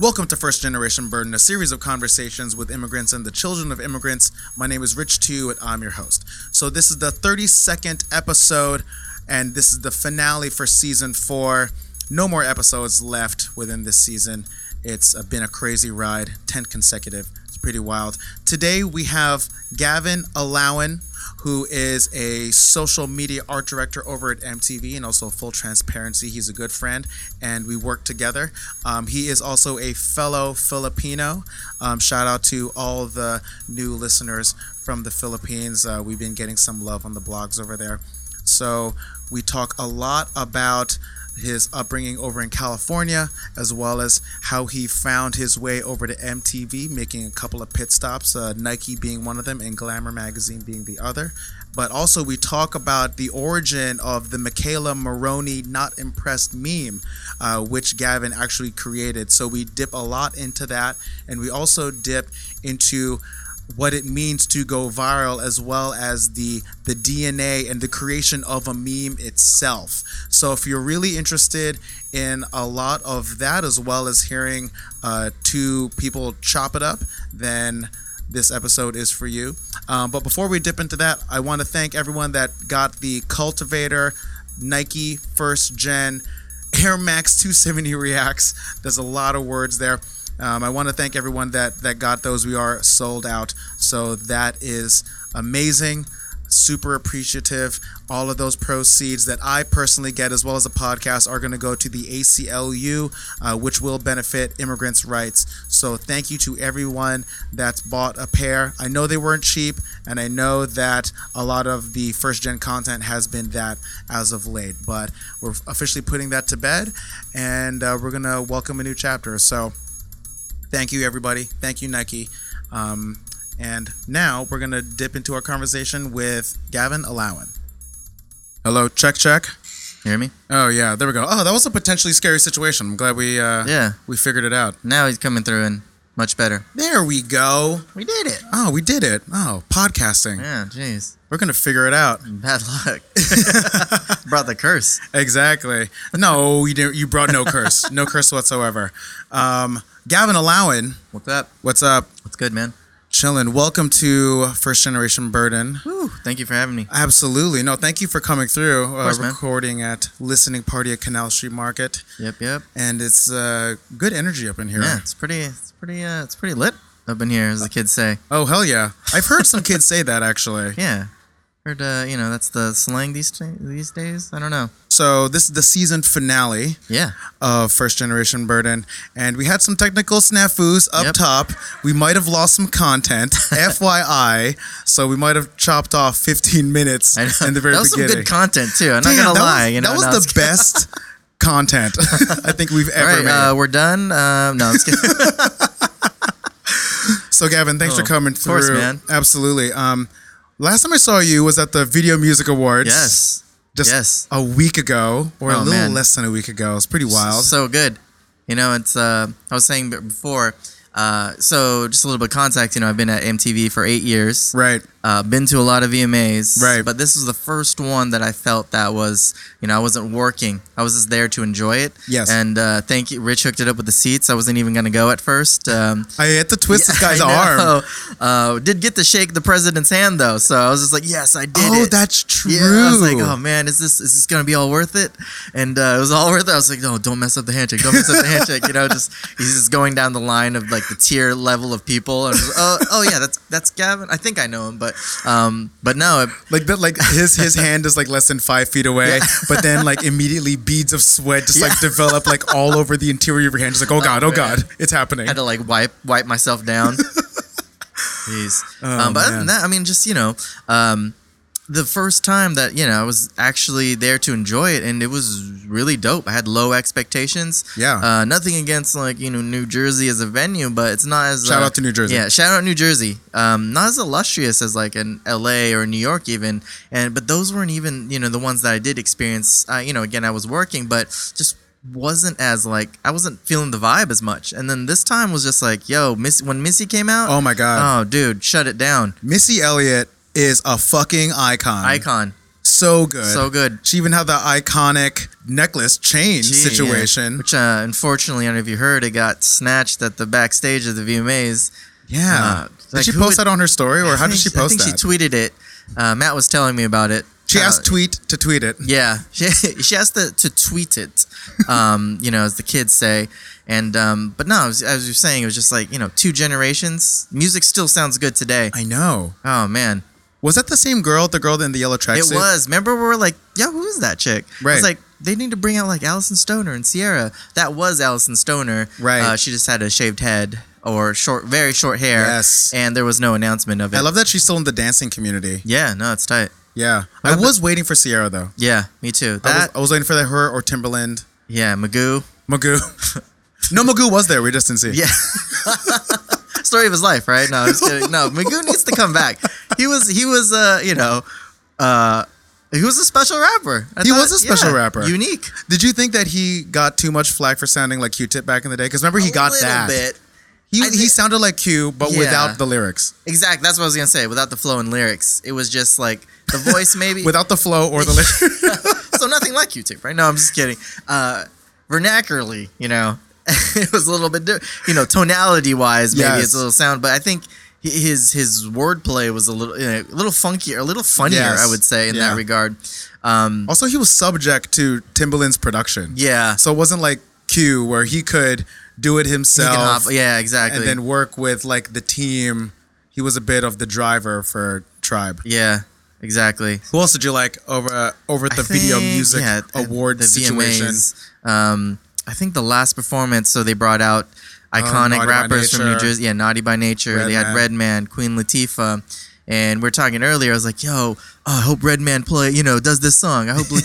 Welcome to First Generation Burden, a series of conversations with immigrants and the children of immigrants. My name is Rich Tew, and I'm your host. So this is the 32nd episode, and this is the finale for season 4. No more episodes left within this season. It's been a crazy ride, 10 consecutive. It's pretty wild. Today we have Gavin Allowan, who is a social media art director over at MTV, and also full transparency, he's a good friend and we work together. He is also a fellow Filipino. Shout out to all the new listeners from the Philippines. We've been getting some love on the blogs over there. So we talk a lot about his upbringing over in California, as well as how he found his way over to MTV, making a couple of pit stops, Nike being one of them and Glamour Magazine being the other. But also we talk about the origin of the McKayla Maroney not impressed meme, which Gavin actually created. So we dip a lot into that, and we also dip into what it means to go viral, as well as the DNA and the creation of a meme itself. So if you're really interested in a lot of that, as well as hearing two people chop it up, then this episode is for you. But before we dip into that, I want to thank everyone that got the Cultivator Nike First Gen Air Max 270 Reacts. There's a lot of words there. I want to thank everyone that got those. We are sold out, so that is amazing. Super appreciative. All of those proceeds that I personally get, as well as the podcast, are going to go to the ACLU, which will benefit immigrants' rights. So thank you to everyone that's bought a pair. I know they weren't cheap, and I know that a lot of the first-gen content has been that as of late, but we're officially putting that to bed, and we're going to welcome a new chapter. So thank you, everybody. Thank you, Nike. And now we're going to dip into our conversation with Gavin Allowan. Hello, check. You hear me? Oh, yeah. There we go. Oh, that was a potentially scary situation. I'm glad we figured it out. Now he's coming through and much better. There we go. We did it. Oh, we did it. Oh, podcasting. Yeah, jeez. We're going to figure it out. Bad luck. Brought the curse. Exactly. No, you didn't. You brought no curse. No curse whatsoever. Gavin Allowan. What's up? What's up? What's good, man? Chillin'. Welcome to First Generation Burden. Woo, thank you for having me. Absolutely. No, thank you for coming through. Of course, recording man. At Listening Party at Canal Street Market. Yep. And it's good energy up in here. Yeah, it's pretty lit up in here, as the kids say. Oh, hell yeah. I've heard some kids say that, actually. Yeah. Heard, that's the slang these days. I don't know. So this is the season finale of First Generation Burden, and we had some technical snafus up top. We might have lost some content, FYI, so we might have chopped off 15 minutes in the very beginning. That was beginning. Some good content, too. I'm not going to lie. That was the best content I think we've ever made. All right, we're done. No, I'm just kidding. So, Gavin, thanks for coming through. Of course, man. Absolutely. Last time I saw you was at the Video Music Awards. Yes. Just a week ago, or a little less than a week ago. It's pretty wild. So good. It's, I was saying before, so just a little bit of context, I've been at MTV for 8 years. Right. Been to a lot of VMAs. Right. But this was the first one that I felt that was, I wasn't working. I was just there to enjoy it. Yes. And thank you. Rich hooked it up with the seats. I wasn't even going to go at first. I had to twist this guy's arm. Did get to shake the president's hand, though. So I was just like, yes, I did it. Oh, that's true. Yeah, I was like, oh, man, is this going to be all worth it? And it was all worth it. I was like, no, don't mess up the handshake. Don't mess up the handshake. He's just going down the line of, like, the tier level of people. And yeah, that's Gavin. I think I know him, but no, his hand is like less than 5 feet away, but then like immediately beads of sweat just like develop like all over the interior of your hand. Just like, oh god, it's happening. I had to like wipe myself down. Jeez. But other than that, just the first time that I was actually there to enjoy it, and it was really dope. I had low expectations. Yeah. Nothing against New Jersey as a venue, but it's not as shout out to New Jersey. Yeah, shout out New Jersey. Not as illustrious as like in LA or New York even, but those weren't even the ones that I did experience. Again, I was working, but just wasn't as I wasn't feeling the vibe as much. And then this time was just like, yo, when Missy came out. Oh my god. Oh dude, shut it down. Missy Elliott is a fucking icon. So good. So good. She even had the iconic necklace chain situation. Yeah. Which, unfortunately, I don't know if you heard, it got snatched at the backstage of the VMAs. Yeah. Like, did she post that on her story, or how did she post that? I think she tweeted it. Matt was telling me about it. She asked Tweet to tweet it. Yeah. She asked to tweet it, you know, as the kids say. And but no, as you were saying, it was just like, you know, two generations. Music still sounds good today. I know. Oh, man. Was that the same girl, the girl in the yellow tracksuit? It was. Remember, we were like, yeah, who is that chick? Right. It's like, they need to bring out like Allison Stoner and Ciara. That was Allison Stoner. Right. She just had a shaved head. Or short, very short hair. Yes. And there was no announcement of it. I love that she's still in the dancing community. Yeah, no, it's tight. Yeah. I was waiting for Ciara, though. Yeah, me too. I was waiting for her or Timberland. Yeah, Magoo. Magoo. No, Magoo was there. We just didn't see it. Yeah. Story of his life, right? No, I'm just kidding. No, Magoo needs to come back. He was a special rapper. He was a special rapper. Unique. Did you think that he got too much flack for sounding like Q-Tip back in the day? Because remember, he got that. A little bit. He sounded like Q, but without the lyrics. Exactly. That's what I was going to say. Without the flow and lyrics. It was just like the voice maybe. Without the flow or the lyrics. So nothing like Q-Tip, right? No, I'm just kidding. Vernacularly, you know, it was a little bit different. You know, tonality-wise, maybe it's a little sound. But I think his wordplay was a little funkier, a little funnier, I would say, in that regard. Also, he was subject to Timbaland's production. Yeah. So it wasn't like Q where he could... do it himself. Yeah, exactly. And then work with like the team. He was a bit of the driver for Tribe. Yeah, exactly. Who else did you like over at the Video Music Award situation? I think the last performance, so they brought out iconic rappers from New Jersey. Yeah, Naughty by Nature. They had Redman, Queen Latifah. And we were talking earlier, I was like, yo, I hope Redman does this song. I hope Queen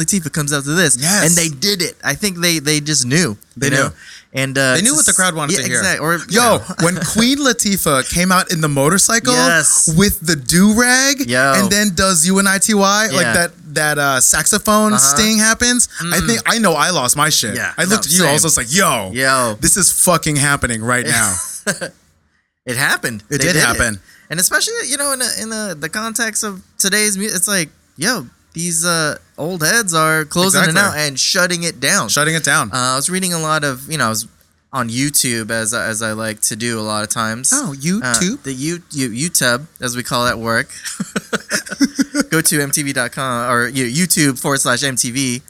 Latifah comes out to this. Yes. And they did it. I think they just knew. They knew. And they knew what the crowd wanted to hear. Exactly. When Queen Latifah came out in the motorcycle with the do-rag and then does UNITY, like that saxophone sting happens, I know I lost my shit. Yeah, I looked at you, I was just like, yo, this is fucking happening right now. It happened. It did happen. And especially, you know, in the context of today's music, it's like, yo, these old heads are closing it out and shutting it down. I was reading a lot of, you know, I was on YouTube as I like to do a lot of times. Oh, YouTube? The YouTube, as we call it at work. Go to mtv.com or YouTube.com/MTV.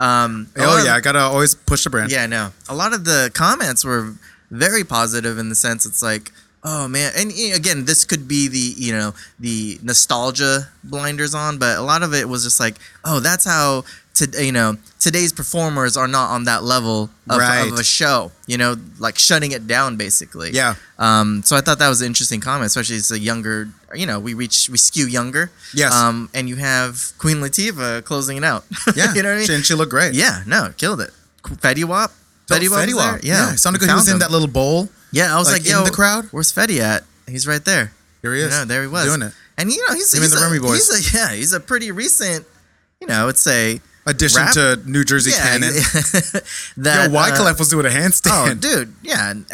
I gotta always push the brand. Yeah, I know. A lot of the comments were very positive in the sense it's like, oh, man. And again, this could be the nostalgia blinders on, but a lot of it was just like, oh, that's how, today's performers are not on that level of a show, you know, like shutting it down, basically. Yeah. So I thought that was an interesting comment, especially as a younger, you know, we skew younger. Yes. And you have Queen Latifah closing it out. Yeah. You know what I mean? And she looked great. Yeah. No, killed it. Fetty Wap. Fetty Wap. Yeah. It sounded good. He was in that little bowl. Yeah, I was like, yo, in the crowd? Where's Fetty at? He's right there. Here he is. There he was. Doing it. And, you know, he's a pretty recent, you know, I would say. Addition to New Jersey canon. Wyclef was doing a handstand. Oh, dude. Yeah. And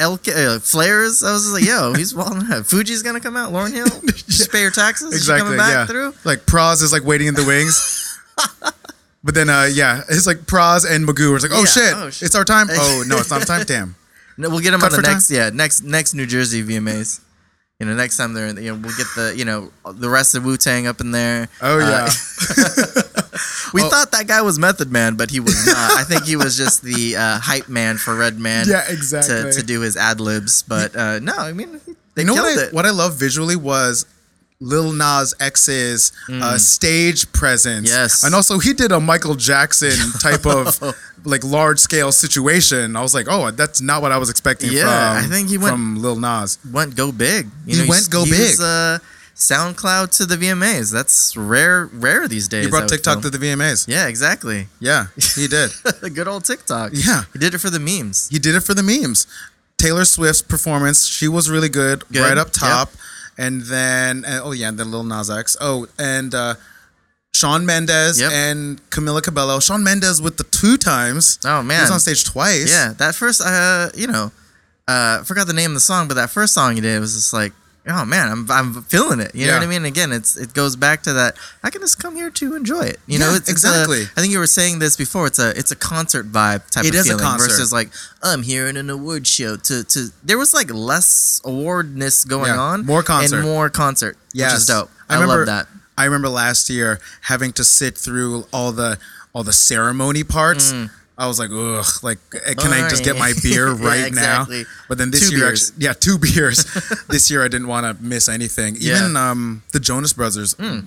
Flares. I was just like, yo, he's walling out. Fuji's going to come out. Lauryn Hill. Just pay your taxes. Exactly. Coming back through. Like, Proz is like waiting in the wings. But then, it's like Proz and Magoo. It's like, oh, shit. It's our time. Oh, no, it's not our time. Damn. We'll get them on the next New Jersey VMAs. You know, next time they're in, you know, we'll get the rest of Wu-Tang up in there. Oh, yeah. We thought that guy was Method Man, but he was not. I think he was just the hype man for Redman. Yeah, exactly. To do his ad-libs. But no, I mean, they killed it. What I love visually was Lil Nas X's stage presence. Yes. And also, he did a Michael Jackson type of... like large scale situation. I was like, oh, that's not what I was expecting. Yeah, I think he went from Lil Nas. Went go big. He went big. Was, SoundCloud to the VMAs. That's rare these days. He brought TikTok to the VMAs. Yeah, exactly. Yeah, he did. Good old TikTok. Yeah, he did it for the memes. Taylor Swift's performance. She was really good. Right up top. Yep. And then and then Lil Nas X. Oh, and. Shawn Mendes and Camila Cabello. Shawn Mendes with the 2 times. Oh, man. He was on stage twice. Yeah, that first, I forgot the name of the song, but that first song he did was just like, oh man, I'm feeling it. You know what I mean? Again, it goes back to that. I can just come here to enjoy it. You know, exactly. I think you were saying this before. It's a concert vibe type of feeling versus like I'm here in an award show. To there was like less awardness going on, more concert, which is dope. I love that. I remember last year having to sit through all the ceremony parts. Mm. I was like, ugh, like, can I just get my beer right now? But then this year, actually, 2 beers. This year, I didn't want to miss anything. Even the Jonas Brothers, I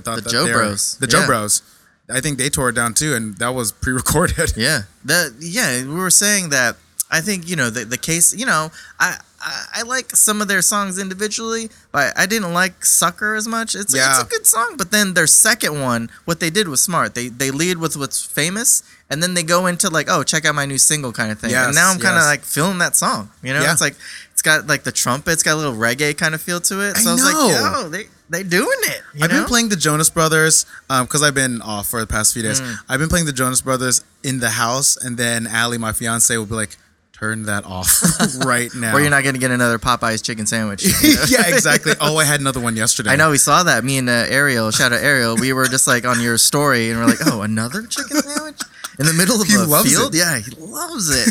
thought the Joe Bros. The Joe Bros. I think they tore it down too, and that was pre-recorded. Yeah. We were saying that I think, you know, the case, you know, I like some of their songs individually, but I didn't like Sucker as much. It's a good song, but then their second one, what they did was smart. They lead with what's famous, and then they go into like, oh, check out my new single kind of thing. Yes, and now I'm kind of like feeling that song. You know, it's like it's got like the trumpet, it's got a little reggae kind of feel to it. So I was like, yo, they doing it. I've been playing the Jonas Brothers because I've been off for the past few days. I've been playing the Jonas Brothers in the house, and then Allie, my fiance, will be like, turn that off right now. Or you're not going to get another Popeyes chicken sandwich. You know? Yeah, exactly. Oh, I had another one yesterday. I know. We saw that. Me and Ariel, shout out Ariel. We were just like on your story and we're like, oh, another chicken sandwich? In the middle of a field? It. Yeah, he loves it.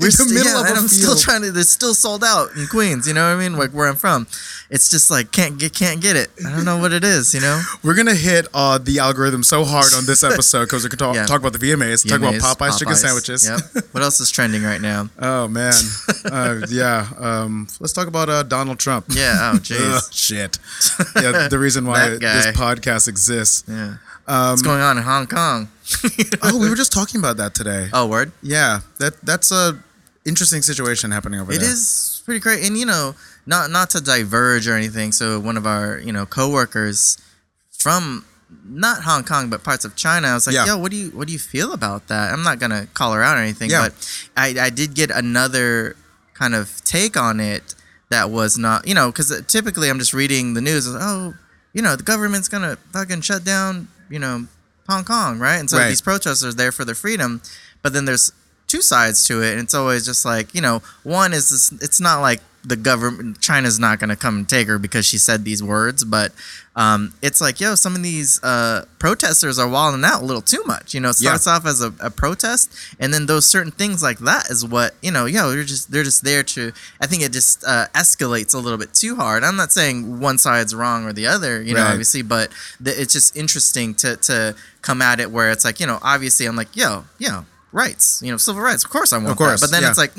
We're still trying to, they're still sold out in Queens. You know what I mean? Like where I'm from. It's just like, can't get it. I don't know what it is, you know? We're going to hit the algorithm so hard on this episode because we can talk about the VMAs, talk about Popeyes chicken sandwiches. Yep. What else is trending right now? Oh, man. Let's talk about Donald Trump. Yeah, oh, jeez. Shit. Yeah, the reason why this podcast exists. Yeah. What's going on in Hong Kong? We were just talking about that today. Oh, word? Yeah. That's a interesting situation happening over there. It is pretty great. And, you know, not to diverge or anything, so one of our, you know, coworkers from not Hong Kong but parts of China, I was like, yo, what do you feel about that? I'm not gonna call her out or anything, but I did get another kind of take on it that was not, you know, because typically I'm just reading the news, oh, you know, the government's gonna fucking shut down, you know, Hong Kong, right? And so these protesters are there for their freedom, but then there's two sides to it, and it's always just like, you know, one is this, it's not like the government, China's not going to come and take her because she said these words, but it's like, yo, some of these protesters are wilding out a little too much. You know, it starts off as a protest, and then those certain things like that is what, you know, they're just there to, I think it just escalates a little bit too hard. I'm not saying one side's wrong or the other, you know, obviously, but it's just interesting to come at it where it's like, you know, obviously I'm like, yo, rights, you know, civil rights, of course I want that. But then it's like,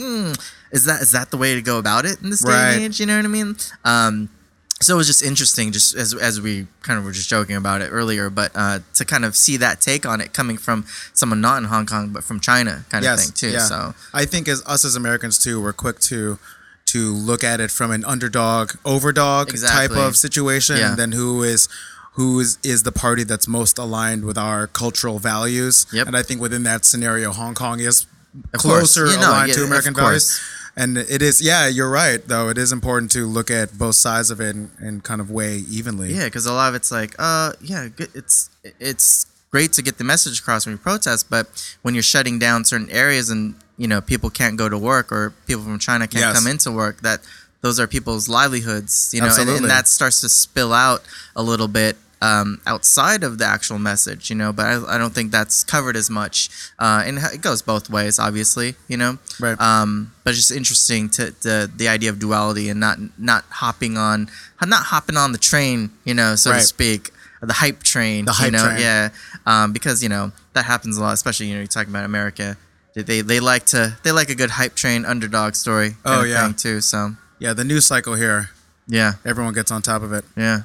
Is that the way to go about it in this day and age? You know what I mean? So it was just interesting, just as we kind of were just joking about it earlier, but to kind of see that take on it coming from someone not in Hong Kong but from China kind of thing too. Yeah. So I think as Americans too, we're quick to look at it from an overdog type of situation, and then who is the party that's most aligned with our cultural values. Yep. And I think within that scenario, Hong Kong is closer aligned to American values. And it is, you're right, though. It is important to look at both sides of it and kind of weigh evenly. Yeah, because a lot of it's like, it's great to get the message across when you protest, but when you're shutting down certain areas and, you know, people can't go to work or people from China can't come into work, that those are people's livelihoods, you know, and that starts to spill out a little bit. Outside of the actual message, you know, but I don't think that's covered as much. And it goes both ways, obviously, you know. Right. But it's just interesting to the idea of duality and not hopping on the train, you know, so to speak, the hype train. The hype train. Yeah. Because, you know, that happens a lot, especially, you know, you're talking about America. They like a good hype train underdog story. Oh yeah. Thing too. So yeah, the news cycle here. Yeah. Everyone gets on top of it. Yeah.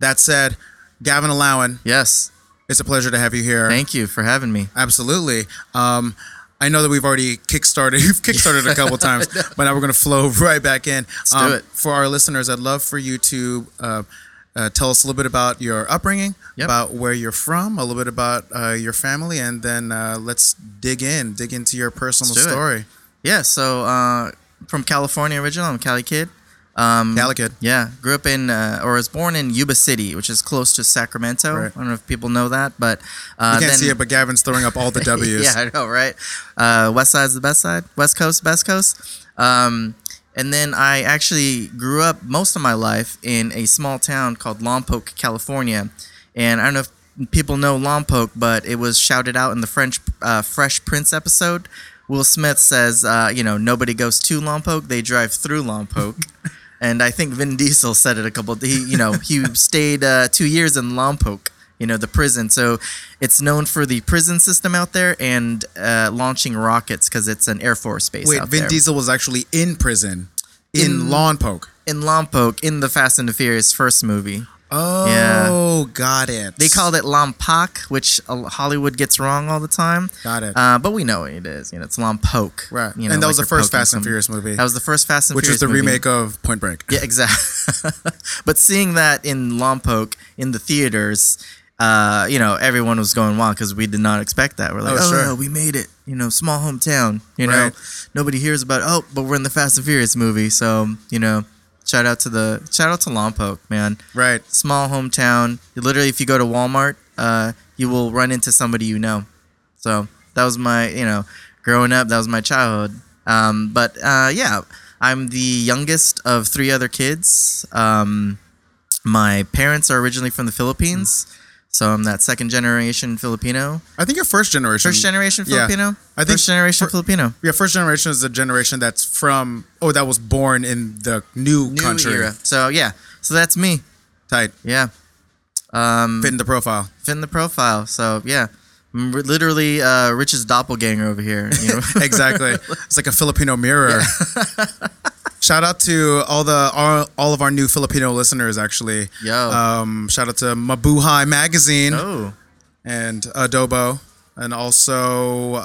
That said, Gavin Allowan. Yes. It's a pleasure to have you here. Thank you for having me. Absolutely. I know that we've already kickstarted a couple times, but now we're going to flow right back in. Let's do it. For our listeners, I'd love for you to tell us a little bit about your upbringing, about where you're from, a little bit about your family, and then let's dig into your personal story. It. Yeah, so from California originally, I'm a Cali kid. Grew up in or was born in Yuba City, which is close to Sacramento. Right. I don't know if people know that, but you can't see it, but Gavin's throwing up all the W's. Yeah, I know, right? West side's the best side, West Coast, best coast. And then I actually grew up most of my life in a small town called Lompoc, California. And I don't know if people know Lompoc, but it was shouted out in the Fresh Prince episode. Will Smith says, nobody goes to Lompoc, they drive through Lompoc. And I think Vin Diesel said it a couple, he stayed 2 years in Lompoc, the prison. So it's known for the prison system out there and launching rockets because it's an Air Force base out there. Wait, Vin Diesel was actually in prison in Lompoc? In Lompoc, in the Fast and the Furious first movie. Oh, yeah. Got it. They called it Lompoc, which Hollywood gets wrong all the time. Got it. But we know what it is. It's Lompoc. Right. And that was the first Fast and Furious movie. That was the first Fast and Furious movie. Which was the remake of Point Break. Yeah, exactly. But seeing that in Lompoc, in the theaters, everyone was going wild because we did not expect that. We're like, we made it. Small hometown. Nobody hears about it. Oh, but we're in the Fast and Furious movie. So, Shout out to Lompoc, man. Right. Small hometown. Literally, if you go to Walmart, you will run into somebody you know. So that was my, growing up, that was my childhood. I'm the youngest of three other kids. My parents are originally from the Philippines. Mm-hmm. So I'm that second generation Filipino. I think you're first generation. First generation Filipino? Yeah. Filipino. Yeah, first generation is the generation that's that was born in the new country. Era. So yeah. So that's me. Tight. Yeah. Fit in the profile. So yeah. I'm literally Rich's doppelganger over here. Exactly. It's like a Filipino mirror. Yeah. Shout out to all of our new Filipino listeners, actually. Yo. Shout out to Mabuhay Magazine and Adobo, and also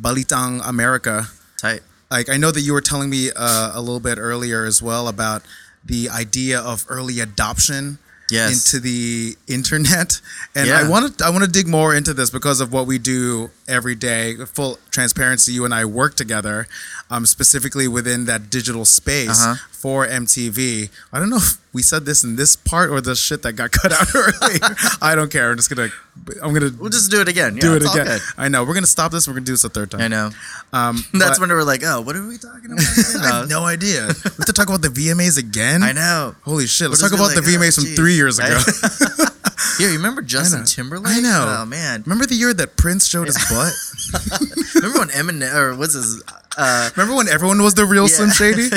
Balitang America. Tight. Like, I know that you were telling me a little bit earlier as well about the idea of early adoption into the internet, and I want to dig more into this because of what we do every day. Full transparency, you and I work together, specifically within that digital space for MTV. I don't know if we said this in this part or the shit that got cut out earlier. I don't care. We'll just do it again. Good. I know. We're gonna stop this. We're gonna do this a third time. I know. That's when we're like, what are we talking about? I have no idea. We have to talk about the VMAs again. I know. Holy shit. Let's talk about the VMAs from 3 years ago. Yeah, you remember Justin Timberlake? I know. Oh man. Remember the year that Prince showed his butt? Remember when Eminem or what's his? Remember when everyone was the real Slim Shady?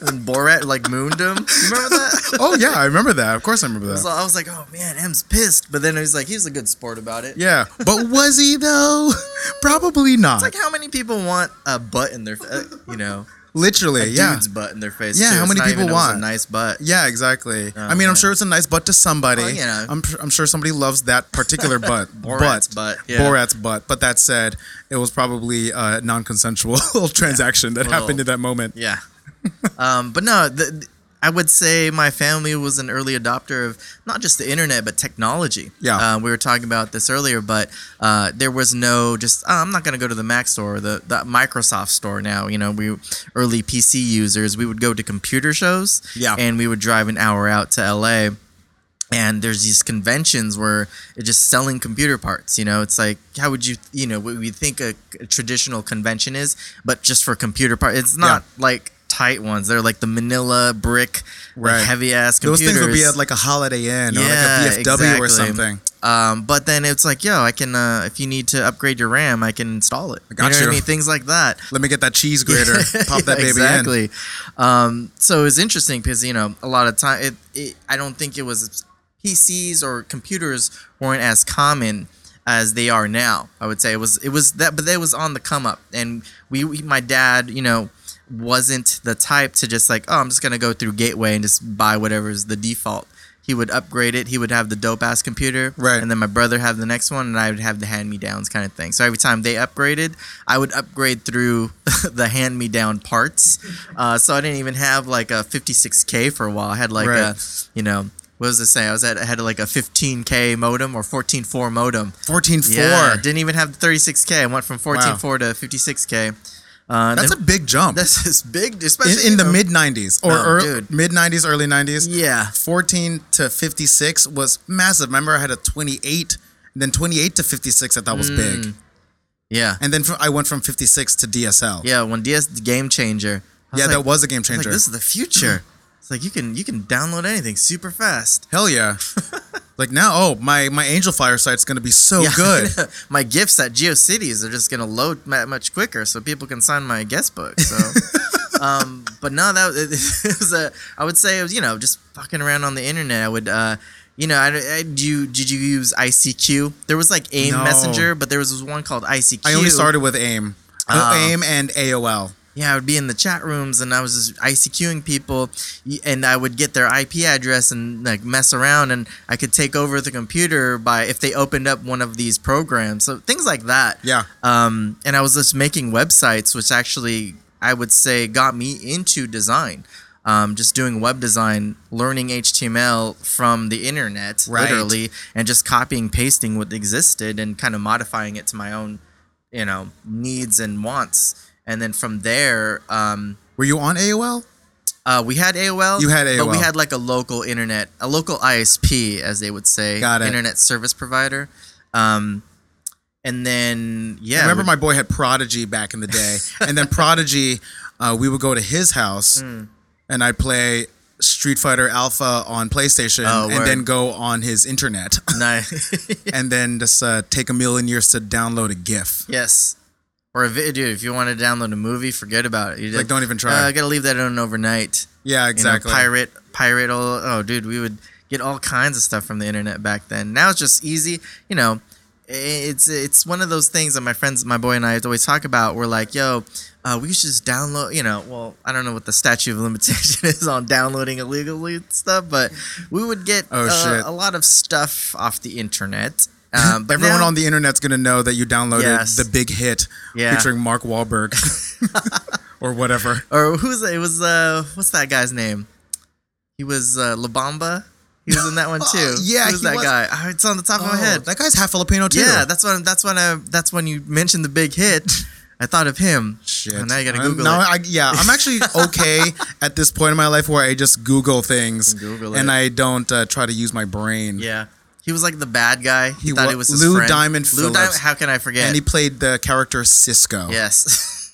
And Borat mooned him. You remember that? Oh yeah, I remember that. Of course, I remember that. I was like, oh man, M's pissed. But then he was a good sport about it. Yeah, but was he though? Probably not. It's like how many people want a butt in their, Literally, a dude's butt in their face. Yeah, too. How many people want a nice butt? Yeah, exactly. Oh, I'm sure it's a nice butt to somebody. Well, I'm sure somebody loves that particular butt. Borat's butt. But that said, it was probably a non-consensual transaction that happened in that moment. Yeah. But no, I would say my family was an early adopter of not just the internet, but technology. Yeah. We were talking about this earlier, but there was no I'm not going to go to the Mac store or the Microsoft store now. We early PC users, we would go to computer shows and we would drive an hour out to LA. And there's these conventions where it's just selling computer parts. It's like, how would you, what we think a traditional convention is, but just for computer parts. It's not like tight ones. They're like the manila brick, heavy ass computers. Those things would be at like a Holiday Inn or like a VFW or something. But then it's like, I can, if you need to upgrade your RAM, I can install it. I got you. Know what I mean? Things like that. Let me get that cheese grater. Pop that baby in. Exactly. So it's interesting because, a lot of time, I don't think it was PCs or computers weren't as common as they are now. I would say it was that, but they was on the come up. And we my dad, wasn't the type to just like, I'm just going to go through Gateway and just buy whatever's the default. He would upgrade it. He would have the dope-ass computer. Right. And then my brother had the next one, and I would have the hand-me-downs kind of thing. So every time they upgraded, I would upgrade through the hand-me-down parts. So I didn't even have like a 56K for a while. I had like what does it say? I had like a 15K modem or 14.4 modem. 14.4? Yeah, didn't even have the 36K. I went from 14.4 to 56K. That's a big jump. That's big, especially in the mid 90s mid 90s, early 90s. Yeah, 14 to 56 was massive. Remember, I had a 28, and then 28 to 56. I thought was big. Yeah, and then I went from 56 to DSL. Yeah, when game changer. Yeah, that was a game changer. This is the future. It's like you can download anything super fast. Hell yeah. Like now, my Angel Fire site's going to be so good. My GIFs at GeoCities are just going to load much quicker so people can sign my guest book. So, but no, it was I would say it was, just fucking around on the internet. I would, did you use ICQ? There was like AIM Messenger, but there was one called ICQ. I only started with AIM. AIM and AOL. Yeah, I would be in the chat rooms and I was just ICQing people and I would get their IP address and like mess around and I could take over the computer if they opened up one of these programs. So things like that. Yeah. And I was just making websites, which actually I would say got me into design. Just doing web design, learning HTML from the internet, literally, and just copying, pasting what existed and kind of modifying it to my own, needs and wants. And then from there... were you on AOL? We had AOL. You had AOL. But we had like a local ISP, as they would say. Got it. Internet service provider. And then, yeah. I remember my boy had Prodigy back in the day. And then Prodigy, we would go to his house and I'd play Street Fighter Alpha on PlayStation and then go on his internet. Nice. And then just take a million years to download a GIF. Yes. Or a video. If you want to download a movie, forget about it. You just, don't even try. I gotta leave that on overnight. Yeah, exactly. Pirate. We would get all kinds of stuff from the internet back then. Now it's just easy. It's one of those things that my boy and I always talk about. We're like, yo, we should just download. I don't know what the statute of limitation is on downloading illegally stuff, but we would get a lot of stuff off the internet. But everyone on the internet's going to know that you downloaded The Big Hit featuring Mark Wahlberg or whatever. Or what's that guy's name? He was La Bamba. He was in that one too. Who was that guy? It's on the top of my head. That guy's half Filipino too. Yeah, that's when you mentioned The Big Hit. I thought of him. Shit. Oh, now you gotta Google it. I'm actually okay at this point in my life where I just Google things and I don't try to use my brain. Yeah. He was like the bad guy. He thought it was his friend. Lou Diamond Phillips. How can I forget? And he played the character Cisco. Yes.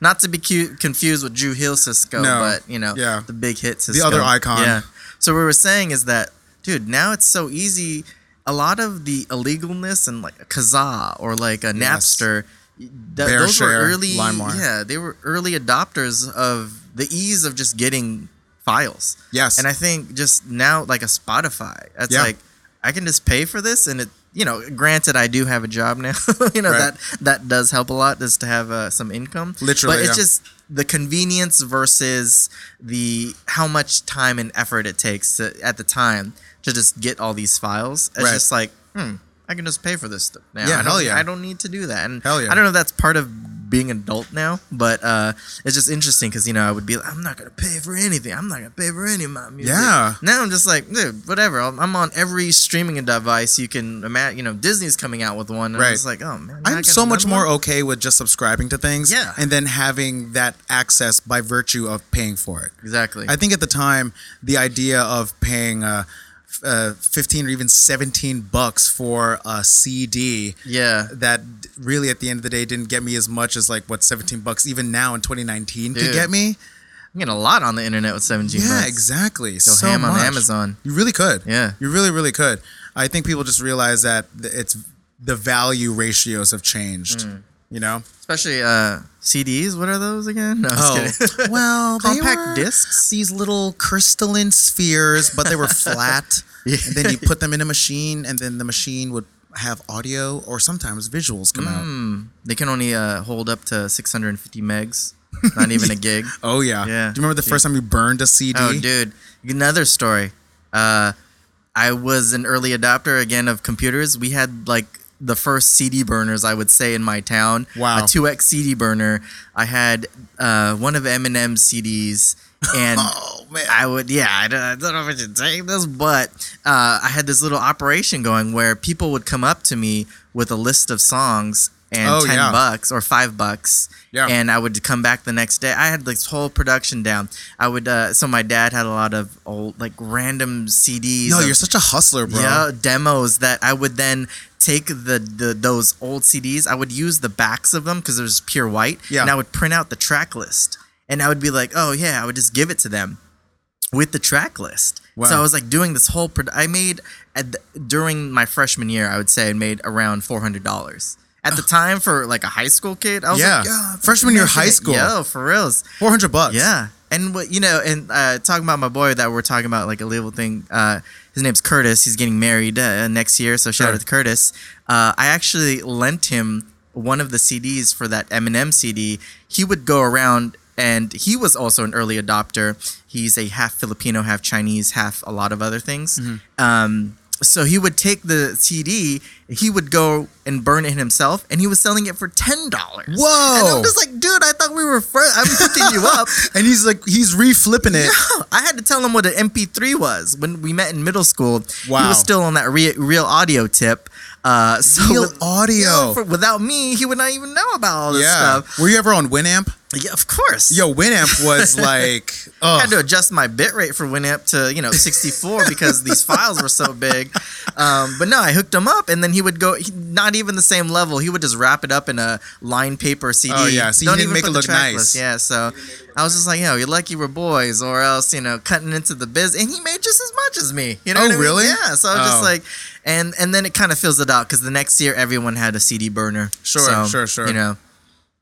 Not to be confused with Drew Hill Cisco, but, the Big Hit Cisco. The other icon. Yeah. So what we were saying is that, dude, now it's so easy. A lot of the illegalness and like a Kazaa or like a Napster, those were early. LimeWire. Yeah, they were early adopters of the ease of just getting files. Yes. And I think just now like a Spotify, that's like, I can just pay for this, and it, granted, I do have a job now. That does help a lot, just to have some income. Literally, but it's just the convenience versus the how much time and effort it takes to just get all these files. It's just like, I can just pay for this stuff now. Yeah, hell yeah. I don't need to do that. And hell yeah. I don't know if that's part of being adult now, but it's just interesting because, I would be like, I'm not going to pay for anything. I'm not going to pay for any of my music. Yeah. Now I'm just like, dude, whatever. I'm on every streaming device you can imagine. Disney's coming out with one. And I'm just like, oh, man. I'm so much more okay with just subscribing to things and then having that access by virtue of paying for it. Exactly. I think at the time, the idea of paying... $15 or even $17 for a CD. Yeah. That really at the end of the day didn't get me as much as like what $17 even now in 2019 could get me. I'm getting a lot on the internet with $17. Yeah, exactly. Go so ham on Amazon. You really could. Yeah. You really, really could. I think people just realize that it's the value ratios have changed. Especially CDs. What are those again? No, I'm just kidding. Well, compact discs. These little crystalline spheres, but they were flat. And then you put them in a machine, and then the machine would have audio or sometimes visuals come out. They can only hold up to 650 megs. Not even a gig. Oh yeah. Do you remember the first time you burned a CD? Oh dude, another story. I was an early adopter again of computers. We had like. The first CD burners, I would say, in my town. Wow. A 2X CD burner. I had one of Eminem's CDs. And I don't know if I should take this, but I had this little operation going where people would come up to me with a list of songs and $10 or $5. Yeah. And I would come back the next day. I had this whole production down. I would so my dad had a lot of old like random CDs. No, you're such a hustler, bro. Yeah, demos that I would then take those old CDs. I would use the backs of them because it was pure white. Yeah. And I would print out the track list. And I would be like, oh yeah, I would just give it to them with the track list. Wow. So I was like doing this whole, during my freshman year, I would say I made around $400. At the time, for like a high school kid, I was like, yeah, freshman year high school. Yo, for reals. $400. Yeah. And what, you know, and talking about my boy that we're talking about, like a label thing, his name's Curtis. He's getting married next year. So shout out to Curtis. I actually lent him one of the CDs for that Eminem CD. He would go around, and he was also an early adopter. He's a half Filipino, half Chinese, half a lot of other things. Mm-hmm. So he would take the CD, he would go and burn it himself, and he was selling it for $10. Whoa! And I'm just like, dude, I thought we were I'm picking you up. And he's like, he's re-flipping it. No, I had to tell him what an MP3 was when we met in middle school. Wow. He was still on that real audio tip. Audio. You know, without me, he would not even know about all this stuff. Were you ever on Winamp? Yeah, of course. Yo, Winamp was like... I had to adjust my bitrate for Winamp to, 64 because these files were so big. But no, I hooked him up, and then he would go... not even the same level. He would just wrap it up in a lined paper CD. Oh, yeah. So he didn't make it look nice. Yeah, so... I was just like, you're lucky we're boys, or else, cutting into the biz. And he made just as much as me. You know what I mean? Really? Yeah. So I was just like, and then it kind of fills it out because the next year everyone had a CD burner. Sure, so, sure.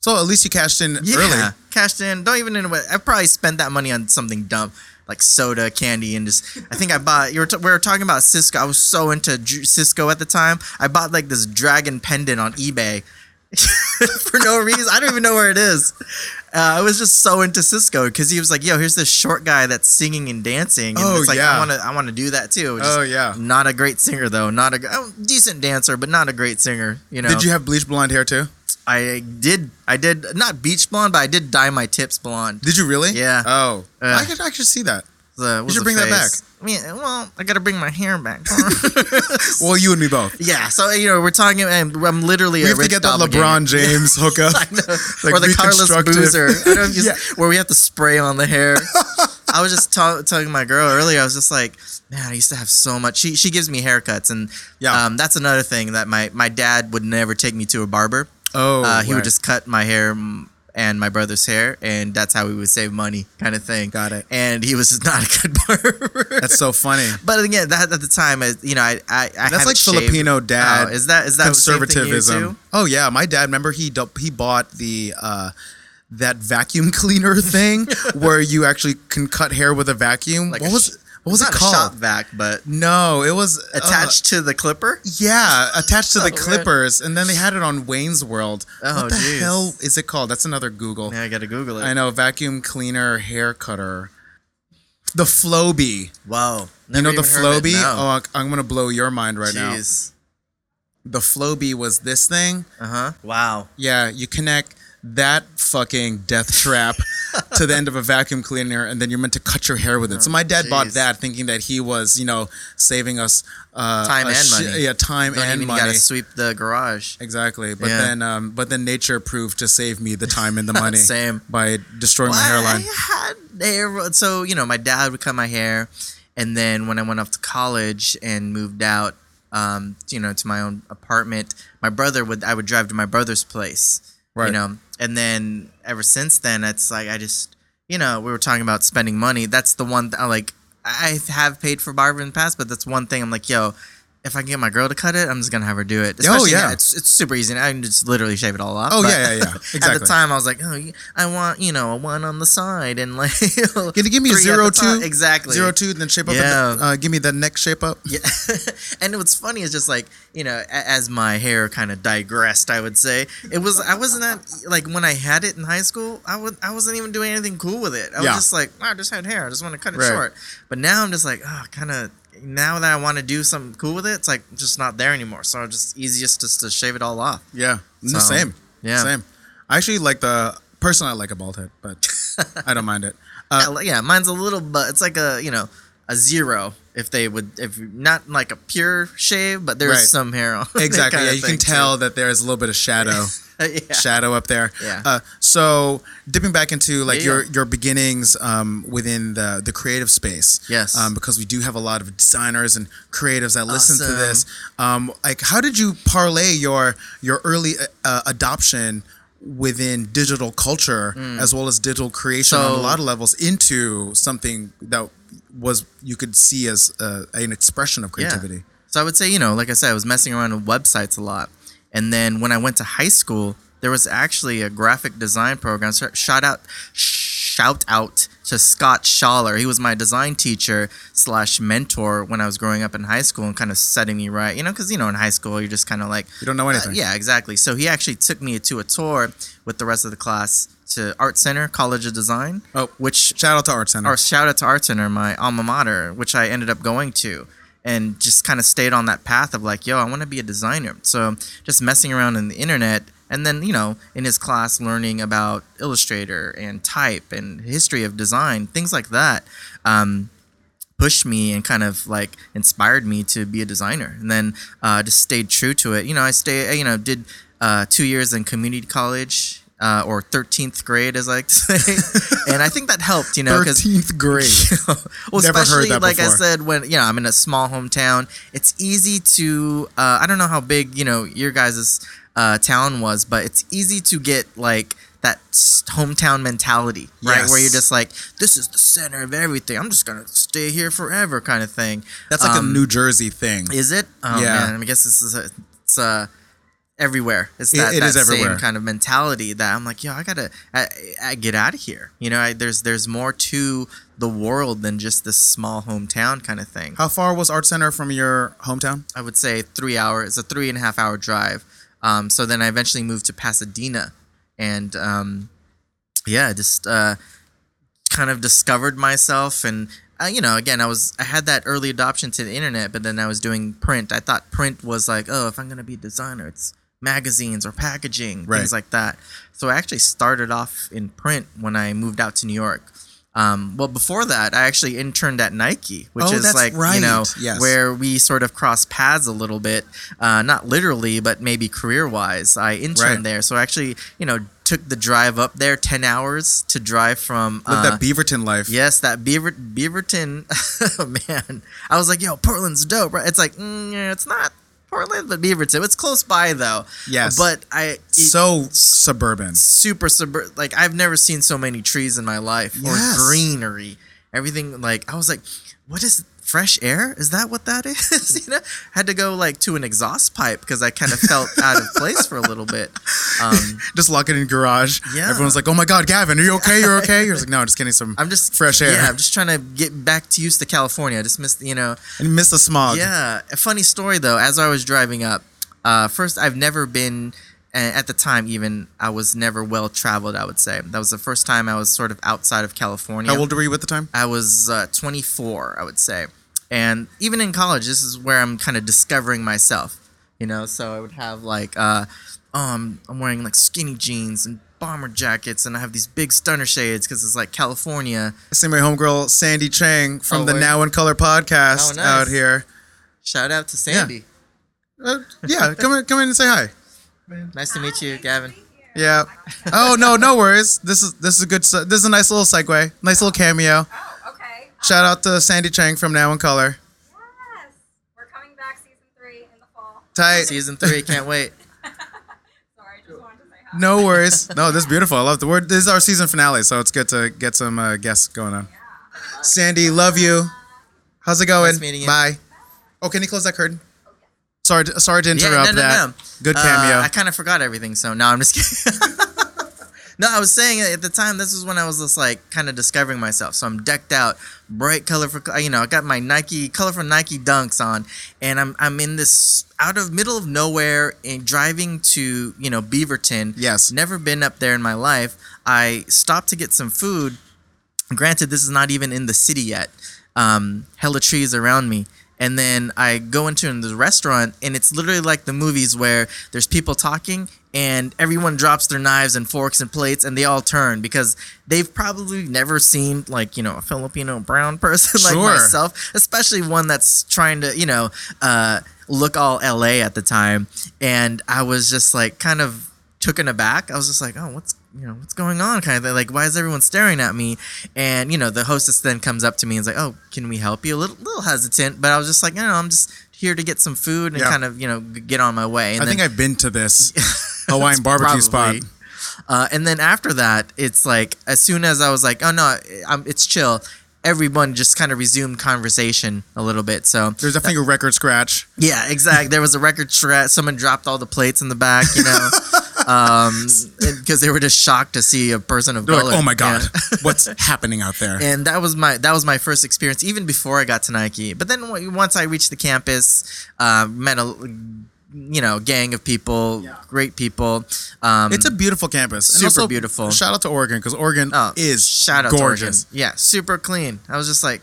So at least you cashed in early. Yeah, cashed in. Don't even know what. I probably spent that money on something dumb, like soda, candy, and just. I think I bought. We were talking about Cisco. I was so into Cisco at the time. I bought like this dragon pendant on eBay. For no reason. I don't even know where it is. I was just so into Cisco because he was like, yo, here's this short guy that's singing and dancing. And it's like, I want to do that too. Just not a great singer though. Decent dancer, but not a great singer. Did you have bleach blonde hair too? I did not beach blonde, but I did dye my tips blonde. Did you really? Yeah. Oh, I could actually see that. You should bring that back. I mean, I got to bring my hair back. Well, you and me both. Yeah. So, we're talking, and I'm literally we have to get that LeBron James hookup. Or the Carlos Boozer. I don't know if where we have to spray on the hair. I was just telling my girl earlier, I was just like, man, I used to have so much. She gives me haircuts. And that's another thing that my dad would never take me to a barber. Oh, he would just cut my hair and my brother's hair, and that's how we would save money, kind of thing. Got it. And he was just not a good barber. That's so funny. But again, that at the time, I that's like Filipino dad. Oh, is that conservatism? Oh yeah, my dad. Remember, he bought the that vacuum cleaner thing where you actually can cut hair with a vacuum. Like what was it called? Not a shop vac, but no, it was attached to the clipper. Yeah, attached to the clippers, and then they had it on Wayne's World. Oh, what the hell is it called? That's another Google. Yeah, I gotta Google it. I know, vacuum cleaner, hair cutter, the Flowbee. Wow, the Flowbee. No. Oh, I'm gonna blow your mind right now. The Flowbee was this thing. Uh huh. Wow. Yeah, you connect that fucking death trap to the end of a vacuum cleaner, and then you're meant to cut your hair with it. So my dad bought that thinking that he was, saving us time and money. Yeah, time and money. You got to sweep the garage. Exactly. But then nature proved to save me the time and the money. Same. By destroying my hairline. I had hair. So, my dad would cut my hair, and then when I went off to college and moved out, to my own apartment, I would drive to my brother's place. Right. And then ever since then, it's like I just, we were talking about spending money. That's the one I have paid for barber in the past, but that's one thing I'm like, yo, if I can get my girl to cut it, I'm just going to have her do it. Especially now, it's super easy. I can just literally shave it all off. Yeah. Exactly. At the time, I was like, I want, a one on the side and like. Give me a 0-2. Exactly. 0-2 and then shape up. Yeah. And give me the neck shape up. Yeah. And what's funny is just like, as my hair kind of digressed, I would say I wasn't that like when I had it in high school, I wasn't even doing anything cool with it. I was just like, I just had hair. I just want to cut it short. But now I'm just like, now that I want to do something cool with it, it's like just not there anymore. So it's just easiest just to shave it all off. Yeah. So, same. Yeah. Same. I actually like I like a bald head, but I don't mind it. Mine's a little, but it's like a zero if they would, if not like a pure shave, but there's some hair on. Exactly. Yeah, you can tell that there's a little bit of shadow. Shadow up there. Yeah. So dipping back into your beginnings within the creative space. Yes. Because we do have a lot of designers and creatives that listen to this. How did you parlay your early adoption within digital culture as well as digital creation on a lot of levels into something that was you could see as an expression of creativity. Yeah. So I would say, you know, like I said, I was messing around with websites a lot. And then when I went to high school, there was actually a graphic design program. Shout out to Scott Schaller. He was my design teacher slash mentor when I was growing up in high school and kind of setting me right, you know, because, you know, in high school, you're just kind of like... You don't know anything. Yeah, exactly. So he actually took me to a tour with the rest of the class to Art Center, College of Design. Oh, which shout out to Art Center. Or shout out to Art Center, my alma mater, which I ended up going to. And just kind of stayed on that path of like, yo, I want to be a designer. So just messing around in the internet. And then, you know, in his class, learning about Illustrator and type and history of design, things like that, pushed me and kind of like inspired me to be a designer. And then just stayed true to it. You know, I did 2 years in community college. Or 13th grade, as I like to say. And I think that helped, you know. 13th grade. Well, never especially, heard that like before. I said, when, you know, I'm in a small hometown, it's easy to, I don't know how big, you know, your guys' town was, but it's easy to get, like, that hometown mentality, right? Yes. Where you're just like, this is the center of everything. I'm just going to stay here forever kind of thing. That's like a New Jersey thing. Is it? Oh, yeah. Man, I guess this is it's everywhere. It's that same kind of mentality that I'm like, yo, I gotta get out of here. You know, there's more to the world than just this small hometown kind of thing. How far was Art Center from your hometown? I would say 3 hours. It's a 3.5 hour drive. So then I eventually moved to Pasadena and, kind of discovered myself and, you know, again, I had that early adoption to the internet, but then I was doing print. I thought print was like, oh, if I'm going to be a designer, it's magazines or packaging, right, things like that. So I actually started off in print when I moved out to New York. Well, before that, I actually interned at Nike, which is like, right, you know, yes, where we sort of crossed paths a little bit, not literally, but maybe career-wise. I interned there. So I actually, you know, took the drive up there, 10 hours to drive from... Live that Beaverton life. Yes, that Beaverton, man. I was like, yo, Portland's dope, right? It's like, it's not Portland, but Beaverton. It's close by, though. Yes. But so suburban. Super suburban. Like, I've never seen so many trees in my life. Yes. Or greenery. Everything, like, I was like, what is fresh air? Is that what that is? You know, had to go, like, to an exhaust pipe because I kind of felt out of place for a little bit. Just lock it in the garage. Yeah. Everyone's like, oh, my God, Gavin, are you okay? You're okay? You're like, no, I'm just getting some fresh air. Yeah, I'm just trying to get back to used to California. I just missed, you know. And missed the smog. Yeah. A funny story, though, as I was driving up, first, I've never been, at the time even, I was never well-traveled, I would say. That was the first time I was sort of outside of California. How old were you at the time? I was 24, I would say. And even in college, this is where I'm kind of discovering myself, you know? So I would have like, I'm wearing like skinny jeans and bomber jackets and I have these big stunner shades because it's like California. I see my homegirl, Sandy Chang from the Now in Color podcast out here. Shout out to Sandy. Yeah, come in and say hi. Nice to meet you, Gavin. Yeah. Oh, no worries. This is a nice little segue. Nice little cameo. Oh, okay. Shout out to Sandy Chang from Now in Color. Yes. We're coming back season 3 in the fall. Tight. Season 3, can't wait. Sorry, just wanted to say hi. No worries. No, this is beautiful. I love the word. This is our season finale, so it's good to get some guests going on. Yeah. Sandy, love you. How's it going? Nice meeting you. Bye. Oh, can you close that curtain? Sorry to interrupt that. Good cameo. I kind of forgot everything, so no, I'm just kidding. No, I was saying at the time, this was when I was just like kind of discovering myself. So I'm decked out, bright, colorful, you know, I got my colorful Nike dunks on, and I'm in this out of middle of nowhere and driving to, you know, Beaverton. Yes. Never been up there in my life. I stopped to get some food. Granted, this is not even in the city yet. Hella trees around me. And then I go into this restaurant, and it's literally like the movies where there's people talking, and everyone drops their knives and forks and plates, and they all turn because they've probably never seen, like, you know, a Filipino brown person like myself, especially one that's trying to, you know, look all LA at the time. And I was just like kind of taken aback. I was just like, oh, what's going on? Kind of thing. Like, why is everyone staring at me? And, you know, the hostess then comes up to me and is like, oh, can we help you? A little hesitant, but I was just like, no, I'm just here to get some food and kind of, you know, get on my way. And I think I've been to this Hawaiian barbecue spot. And then after that, it's like, as soon as I was like, oh no, it's chill, everyone just kind of resumed conversation a little bit. So there's definitely a record scratch. Yeah, exactly. There was a record scratch. Someone dropped all the plates in the back, you know, because they were just shocked to see a person of color. Like, oh my God, yeah. What's happening out there? And that was my first experience, even before I got to Nike. But then once I reached the campus, met a gang of people, yeah. Great people. It's a beautiful campus. Super and also, beautiful. Shout out to Oregon, because Oregon is gorgeous. To Oregon. Yeah, super clean. I was just like,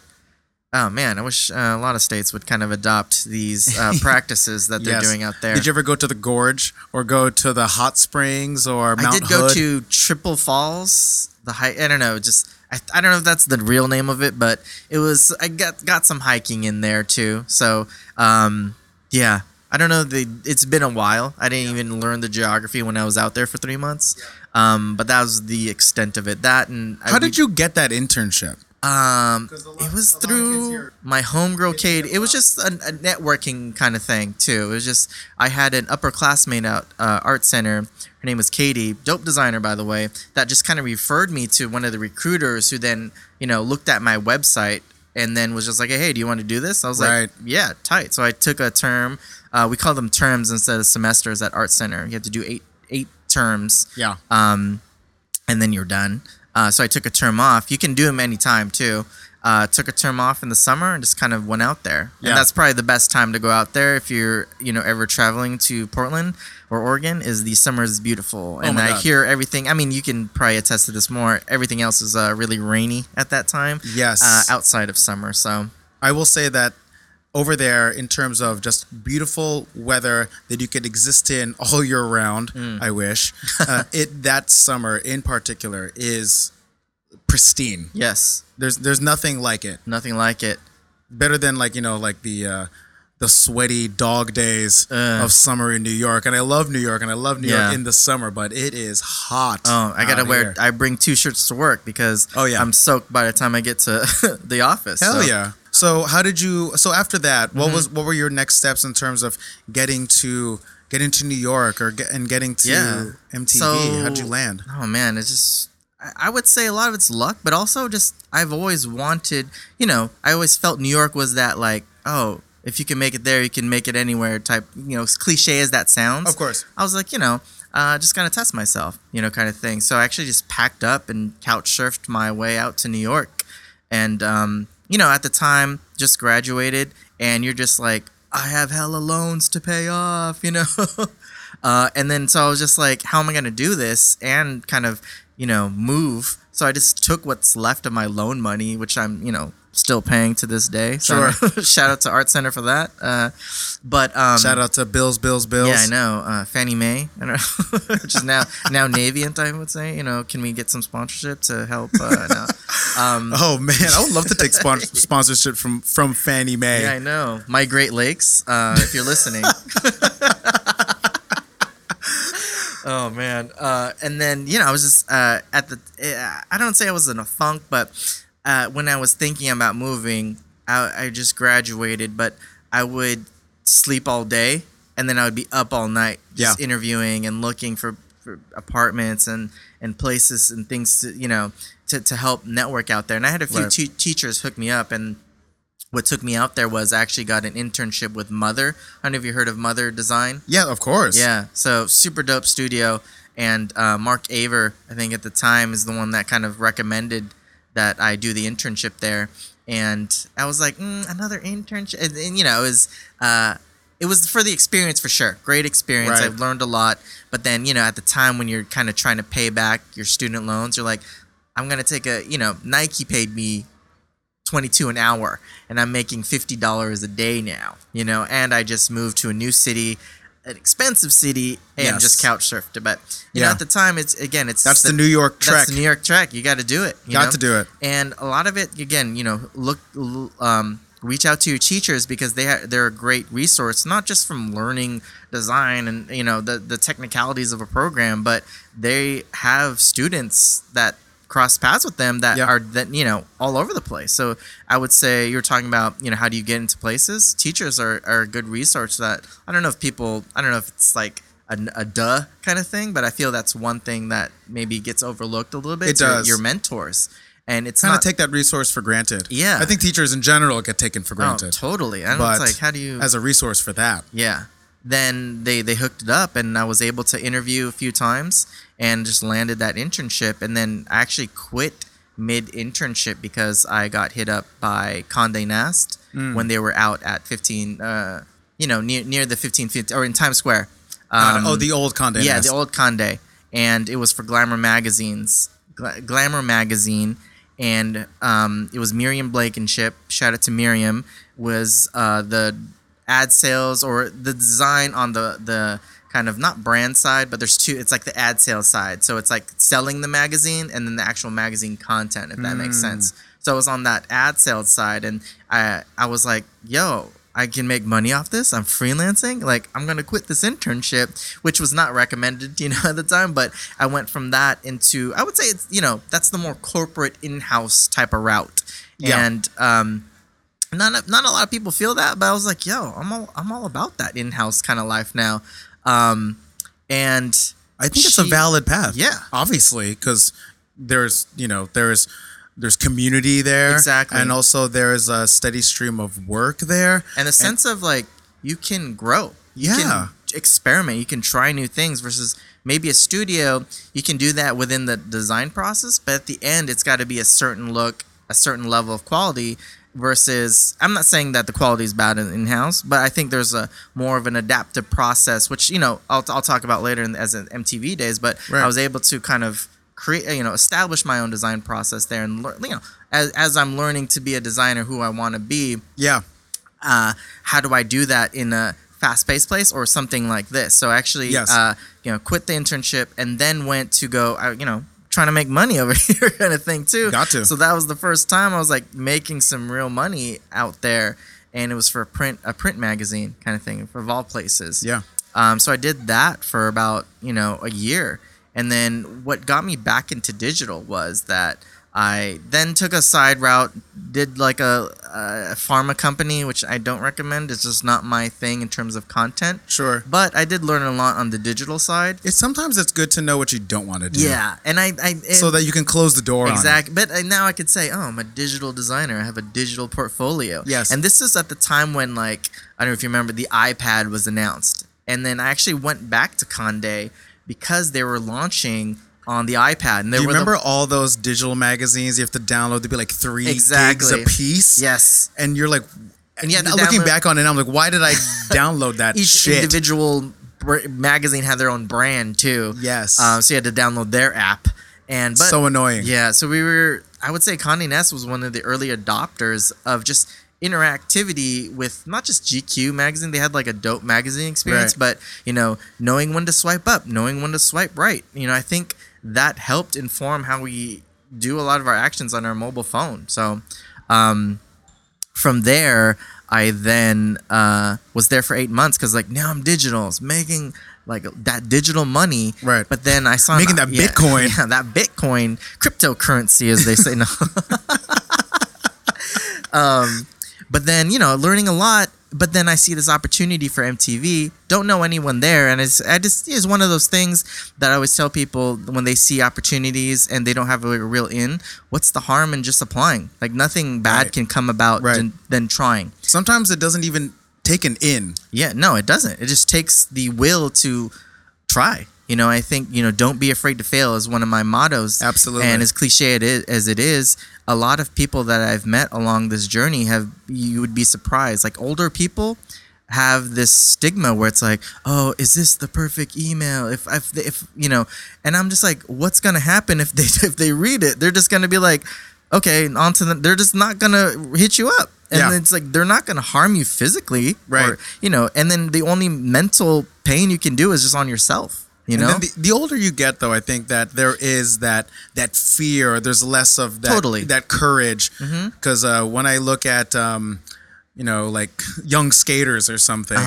oh man, I wish a lot of states would kind of adopt these practices that they're doing out there. Did you ever go to the Gorge or go to the hot springs or Mount Hood? I did go to Triple Falls. I don't know, just... I don't know if that's the real name of it, but it was... I got some hiking in there too. So, yeah... I don't know. It's been a while. I didn't even learn the geography when I was out there for 3 months. Yeah. But that was the extent of it. How did you get that internship? It was through my homegirl, Cade. It was just a networking kind of thing, too. It was just, I had an upperclassmate at Art Center. Her name was Katie, dope designer, by the way, that just kind of referred me to one of the recruiters who then, you know, looked at my website and then was just like, hey, do you want to do this? I was like, yeah, tight. So I took a term. We call them terms instead of semesters at Art Center. You have to do eight terms. Yeah. And then you're done. So I took a term off. You can do them any time too. Took a term off in the summer and just kind of went out there. Yeah. And that's probably the best time to go out there if you're, you know, ever traveling to Portland or Oregon, is the summer is beautiful. And I hear everything. I mean, you can probably attest to this more. Everything else is really rainy at that time. Yes. Outside of summer. So I will say that over there, in terms of just beautiful weather that you could exist in all year round, I wish, that summer in particular is pristine. Yes. There's nothing like it. Nothing like it. Better than the sweaty dog days of summer in New York. And I love New York, and I love New York in the summer, but it is hot. Oh, I gotta wear, I bring two shirts to work because I'm soaked by the time I get to the office. Hell yeah. So how did you, after that, what were your next steps in terms of getting to New York and getting to MTV? So, how'd you land? Oh man, it's just, I would say a lot of it's luck, but also just, I've always wanted, you know, I always felt New York was that like, oh, if you can make it there, you can make it anywhere type, you know, as cliche as that sounds. Of course. I was like, you know, just kind of test myself, you know, kind of thing. So I actually just packed up and couch surfed my way out to New York. And, you know, at the time, just graduated, and you're just like, I have hella loans to pay off, you know? And then so I was just like, how am I going to do this and kind of, you know, move? So I just took what's left of my loan money, which I'm, you know, still paying to this day. So sure. Shout out to Art Center for that. But shout out to Bills. Yeah, I know. Fannie Mae, I don't know, which is now Navient, I would say. You know, can we get some sponsorship to help? Oh man, I would love to take sponsorship from Fannie Mae. Yeah, I know. My Great Lakes, if you're listening. Oh man. And then, you know, I was just I don't say I was in a funk, but when I was thinking about moving, I just graduated, but I would sleep all day and then I would be up all night just interviewing and looking for apartments and places and things to, you know, to help network out there. And I had a few teachers hook me up, and what took me out there was I actually got an internship with Mother. I don't know if you heard of Mother Design. Yeah, of course. Yeah. So super dope studio. And Mark Aver, I think at the time, is the one that kind of recommended that I do the internship there. And I was like, another internship. And you know, it was for the experience for sure. Great experience. Right. I've learned a lot. But then, you know, at the time when you're kind of trying to pay back your student loans, you're like, I'm going to take Nike paid me $22 an hour and I'm making $50 a day now, you know, and I just moved to a new city, an expensive city, and just couch surfed. But you know, at the time, that's the New York trek. That's the New York trek. You got to do it. You got to do it. And a lot of it, again, you know, reach out to your teachers because they're a great resource, not just from learning design and you know the technicalities of a program, but they have students that cross paths with them that are that you know all over the place. So I would say you're talking about you know how do you get into places. Teachers are a good resource that I don't know if it's like a duh kind of thing, but I feel that's one thing that maybe gets overlooked a little bit. It does. Your mentors. And it's kind of take that resource for granted. Yeah. I think teachers in general get taken for granted. Oh, totally. I was like, how do you... As a resource for that. Yeah. Then they hooked it up, and I was able to interview a few times and just landed that internship, and then I actually quit mid-internship because I got hit up by Condé Nast when they were out at 15, near the 1550, or in Times Square. The old Condé Nast. Yeah, the old Condé. And it was for Glamour Magazine. And it was Miriam Blankenship. Shout out to Miriam. Was the ad sales or the design on the kind of not brand side, but there's two. It's like the ad sales side. So it's like selling the magazine and then the actual magazine content, if that makes sense. So I was on that ad sales side, and I was like, yo, I can make money off this. I'm freelancing. Like, I'm going to quit this internship, which was not recommended, at the time. But I went from that into, I would say it's, that's the more corporate in-house type of route. Yeah. And not a lot of people feel that, but I was like, yo, I'm all about that in-house kind of life now. And I think it's a valid path. Yeah. Obviously, because there's community there. Exactly. And also there's a steady stream of work there. And a sense of like, you can grow. You can experiment. You can try new things versus maybe a studio. You can do that within the design process. But at the end, it's got to be a certain look, a certain level of quality versus, I'm not saying that the quality is bad in-house, but I think there's a more of an adaptive process, which, I'll talk about later as an MTV days. But right. I was able to kind of create, establish my own design process there, and as I'm learning to be a designer who I want to be. Yeah. How do I do that in a fast-paced place or something like this? So actually, yes. Quit the internship and then went to go, trying to make money over here kind of thing too. Got to. So that was the first time I was like making some real money out there, and it was for a print magazine kind of thing for of all places. Yeah. So I did that for about a year. And then what got me back into digital was that I then took a side route, did like a pharma company, which I don't recommend. It's just not my thing in terms of content. Sure. But I did learn a lot on the digital side. Sometimes it's good to know what you don't want to do. Yeah. And so that you can close the door on it. Exactly. But now I could say, oh, I'm a digital designer. I have a digital portfolio. Yes. And this is at the time when, like, I don't know if you remember, the iPad was announced. And then I actually went back to Condé because they were launching on the iPad. And you remember all those digital magazines you have to download? They'd be like 3 gigs a piece. Yes. And you're like, and looking back on it, I'm like, why did I download that Each individual magazine had their own brand too. Yes. So you had to download their app. So annoying. Yeah. So I would say Condé Nast was one of the early adopters of just interactivity with not just GQ magazine. They had like a dope magazine experience, right. But knowing when to swipe up, knowing when to swipe right. I think that helped inform how we do a lot of our actions on our mobile phone. So from there, I then was there for 8 months because like now I'm digital. It's making like that digital money. Right. But then I saw making that Bitcoin. Yeah, that Bitcoin cryptocurrency, as they say. No. But then, learning a lot, but then I see this opportunity for MTV, don't know anyone there. And it's one of those things that I always tell people when they see opportunities and they don't have a real in, what's the harm in just applying? Like nothing bad can come about than trying. Sometimes it doesn't even take an in. Yeah, no, it doesn't. It just takes the will to try. I think, don't be afraid to fail is one of my mottos. Absolutely. And as cliche as it is, a lot of people that I've met along this journey you would be surprised. Like older people have this stigma where it's like, oh, is this the perfect email? If and I'm just like, what's going to happen if they read it? They're just going to be like, okay, they're just not going to hit you up. And it's like, they're not going to harm you physically. Right. Or, and then the only mental pain you can do is just on yourself. And then the older you get, though, I think that there is that fear. There's less of that that courage. Because when I look at, like young skaters or something,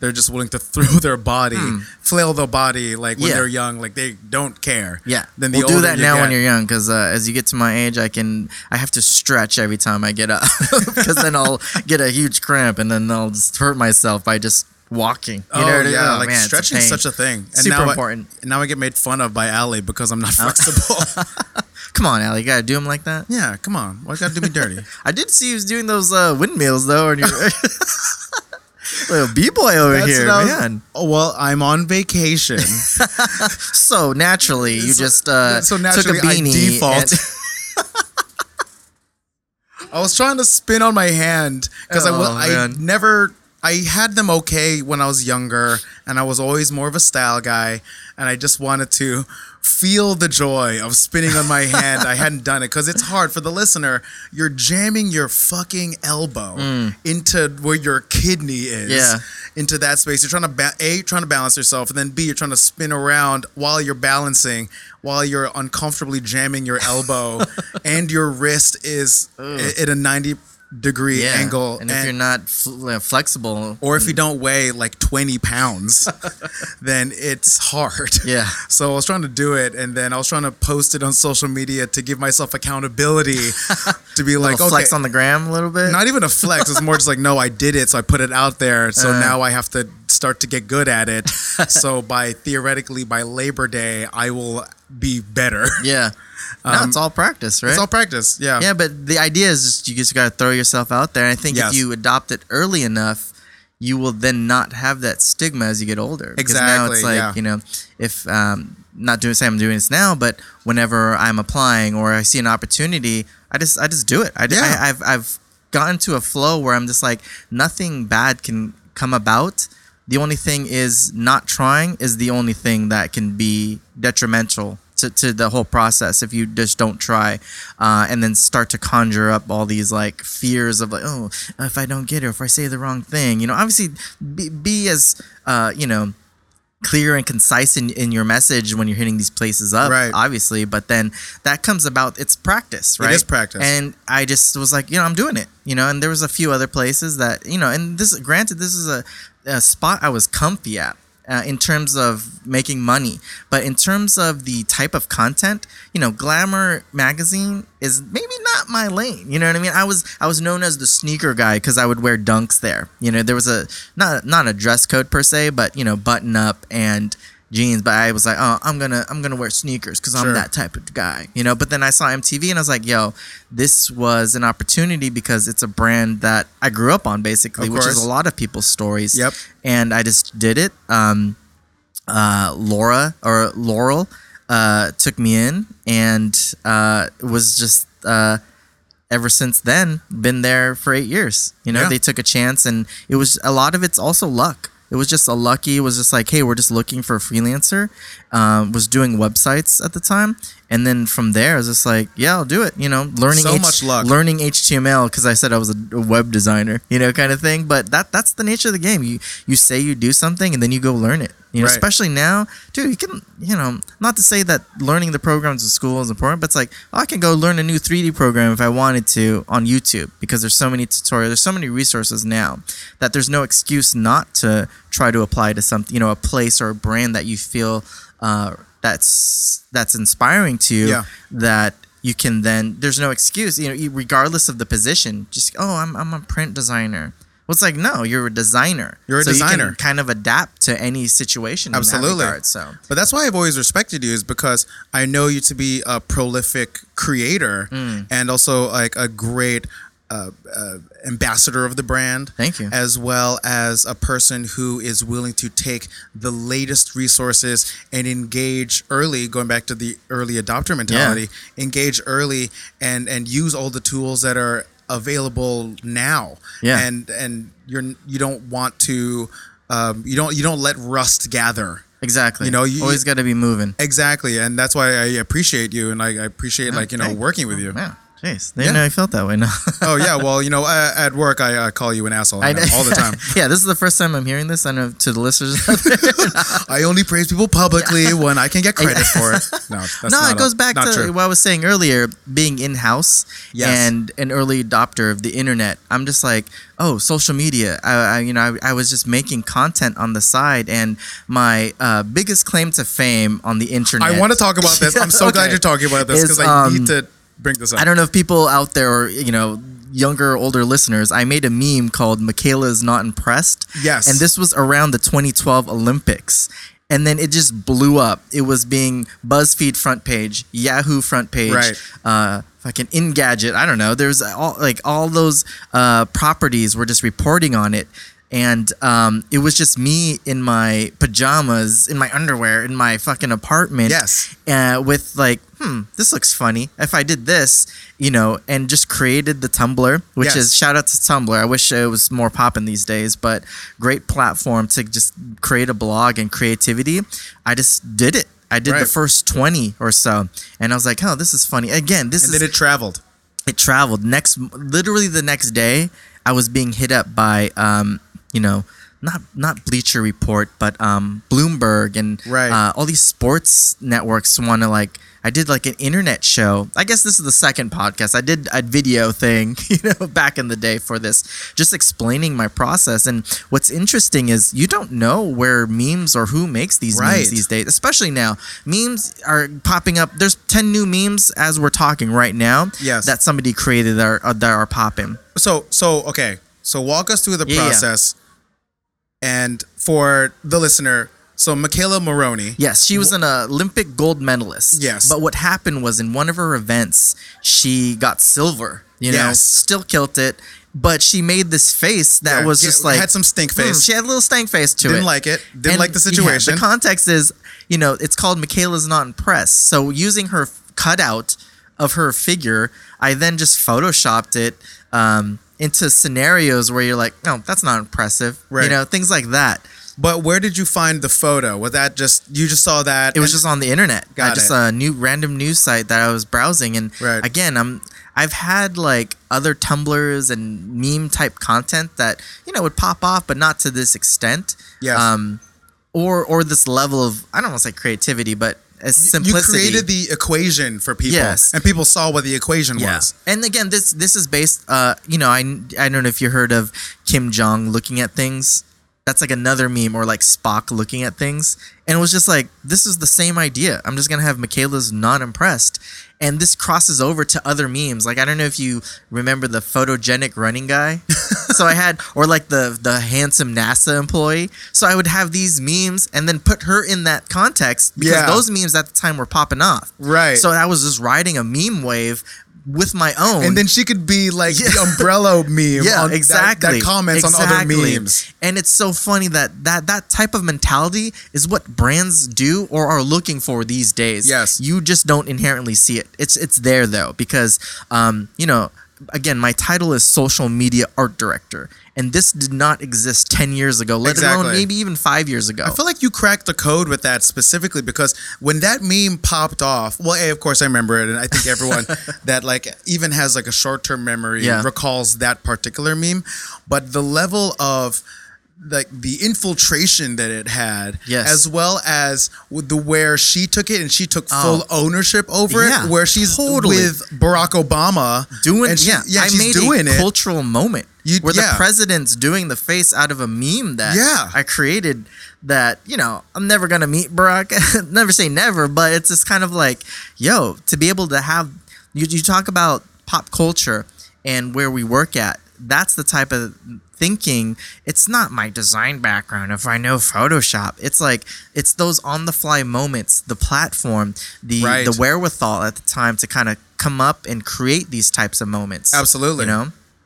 they're just willing to throw their body, flail their body, like when they're young, like they don't care. Yeah, then we'll do that now when you're young, because as you get to my age, I have to stretch every time I get up, because then I'll get a huge cramp and then I'll just hurt myself by just walking. You know, stretching is such a thing. And Super important. Now I get made fun of by Allie because I'm not flexible. Come on, Allie. You got to do them like that? Yeah, come on. Why you got to do me dirty? I did see you was doing those windmills, though. And little B-boy over here, man. Oh, well, I'm on vacation. So naturally, you naturally, took a beanie. I was trying to spin on my hand because I had them okay when I was younger, and I was always more of a style guy, and I just wanted to feel the joy of spinning on my hand. I hadn't done it because it's hard for the listener. You're jamming your fucking elbow into where your kidney is, into that space. You're trying to trying to balance yourself, and then B, you're trying to spin around while you're balancing, while you're uncomfortably jamming your elbow, and your wrist is at a 90-degree angle, and if you're not flexible, or if you don't weigh like 20 pounds, then it's hard. So I was trying to do it, and then I was trying to post it on social media to give myself accountability, to be like, okay, flex on the gram a little bit. Not even a flex, it's more just like, no, I did it, so I put it out there, so now I have to start to get good at it. So by Labor Day I will be better. No, it's all practice, right? It's all practice, yeah. Yeah, but the idea is just, you just got to throw yourself out there. And I think if you adopt it early enough, you will then not have that stigma as you get older. Exactly, because now it's like, you know, if, I'm doing this now, but whenever I'm applying or I see an opportunity, I just do it. I've gotten to a flow where I'm just like, nothing bad can come about. The only thing is not trying is the only thing that can be detrimental to the whole process if you just don't try, and then start to conjure up all these like fears of like, oh, if I don't get it, or if I say the wrong thing, you know. Obviously be as clear and concise in your message when you're hitting these places up, right? Obviously, but then that comes about. It's practice, right? It is practice. And I just was like, you know, I'm doing it, you know. And there was a few other places that, you know, and this, granted, this is a spot I was comfy at. In terms of making money. But in terms of the type of content, you know, Glamour Magazine is maybe not my lane. You know what I mean? I was known as the sneaker guy because I would wear dunks there. You know, there was a not a dress code per se, but, you know, button up and jeans. But I was like, oh, I'm gonna wear sneakers because I'm that type of guy. You know. But then I saw MTV and I was like, yo, this was an opportunity because it's a brand that I grew up on, basically, which is a lot of people's stories. Yep. And I just did it. Laurel took me in, and was just ever since then been there for 8 years. You know, they took a chance, and it was a lot of it's also luck. It was just it was just like, hey, we're just looking for a freelancer. Was doing websites at the time, and then from there, I was just like, yeah, I'll do it. You know, learning HTML because I said I was a web designer, you know, kind of thing. But that's the nature of the game. You say you do something, and then you go learn it. You know, especially now, dude. You can, you know, not to say that learning the programs in school is important, but it's like, oh, I can go learn a new 3D program if I wanted to on YouTube because there's so many tutorials, there's so many resources now that there's no excuse not to try to apply to something, you know, a place or a brand that you feel that's inspiring to you. That you can then, there's no excuse, you know, regardless of the position. Just I'm a print designer. Well, it's like, no, you're a designer. You can kind of adapt to any situation. Absolutely. In that regard, so. But that's why I've always respected you, is because I know you to be a prolific creator and also like a great ambassador of the brand. Thank you. As well as a person who is willing to take the latest resources and engage early, going back to the early adopter mentality, engage early and use all the tools that are available now, and you don't want to you don't let rust gather. Exactly. You know, you always got to be moving. Exactly, and that's why I appreciate you, and I appreciate working with you. Yeah, jeez, didn't know I felt that way. No. Oh yeah, well, you know, at work I call you an asshole all the time. Yeah, this is the first time I'm hearing this. I know, to the listeners out there. I only praise people publicly when I can get credit for it. No, it goes back to what I was saying earlier, being in-house and an early adopter of the internet. I'm just like, oh, social media. I was just making content on the side, and my biggest claim to fame on the internet. I want to talk about this. I'm so glad you're talking about this because I need to bring this up. I don't know if people out there, or, you know, younger or older listeners, I made a meme called "McKayla is not impressed." Yes. And this was around the 2012 Olympics. And then it just blew up. It was being BuzzFeed front page, Yahoo front page, right. Fucking Engadget. I don't know. There's all those properties were just reporting on it. And it was just me in my pajamas, in my underwear, in my fucking apartment. Yes. With this looks funny. If I did this, and just created the Tumblr, which yes. is shout out to Tumblr. I wish it was more popping these days, but great platform to just create a blog and creativity. I just did it. I did the first 20 or so. And I was like, oh, this is funny. Again, this And then it traveled. It traveled. Literally the next day, I was being hit up by... not Bleacher Report, but Bloomberg and all these sports networks want to I did an internet show. I guess this is the second podcast. I did a video thing, back in the day for this, just explaining my process. And what's interesting is you don't know where memes or who makes these memes these days, especially now. Memes are popping up. There's 10 new memes as we're talking right now that somebody created that are popping. So okay. So walk us through the process. Yeah. And for the listener, so McKayla Maroney. Yes, she was an Olympic gold medalist. Yes. But what happened was in one of her events, she got silver, still killed it. But she made this face that was just had some stink face. She had a little stank face to it. Didn't like it. Didn't like the situation. Yeah, the context is, it's called McKayla's Not Impressed. So using her cutout of her figure, I then just photoshopped it. Into scenarios where you're like, no, that's not impressive. Right. Things like that. But where did you find the photo? Was that you just saw that? It was just on the internet. Got it. I just saw a new random news site that I was browsing. And again, I've had other Tumblrs and meme type content that, would pop off, but not to this extent. Yes. Or this level of, I don't want to say creativity, but as simplicity. You created the equation for people, and people saw what the equation was. And again, this is based. I don't know if you heard of Kim Jong looking at things. That's another meme, or Spock looking at things. And it was just this is the same idea. I'm just gonna have McKayla's not impressed, and this crosses over to other memes. I don't know if you remember the photogenic running guy. So I had, or the handsome NASA employee. So I would have these memes and then put her in that context because those memes at the time were popping off. Right. So I was just riding a meme wave with my own. And then she could be the umbrella meme. That comments on other memes. And it's so funny that type of mentality is what brands do or are looking for these days. Yes. You just don't inherently see it. It's there though, because, again, my title is social media art director. And this did not exist 10 years ago, let alone maybe even 5 years ago. I feel like you cracked the code with that specifically because when that meme popped off, of course I remember it. And I think everyone that even has a short-term memory recalls that particular meme. But the level of the infiltration that it had, as well as where she took it and she took full ownership over it, where she's with Barack Obama. She's doing it. Cultural moment. The president's doing the face out of a meme that I created that, I'm never going to meet Barack. Never say never, but it's just kind of to be able to have, you talk about pop culture and where we work at. That's the type of thinking. It's not my design background if I know Photoshop. It's it's those on-the-fly moments, the platform, the wherewithal at the time to kind of come up and create these types of moments. Absolutely.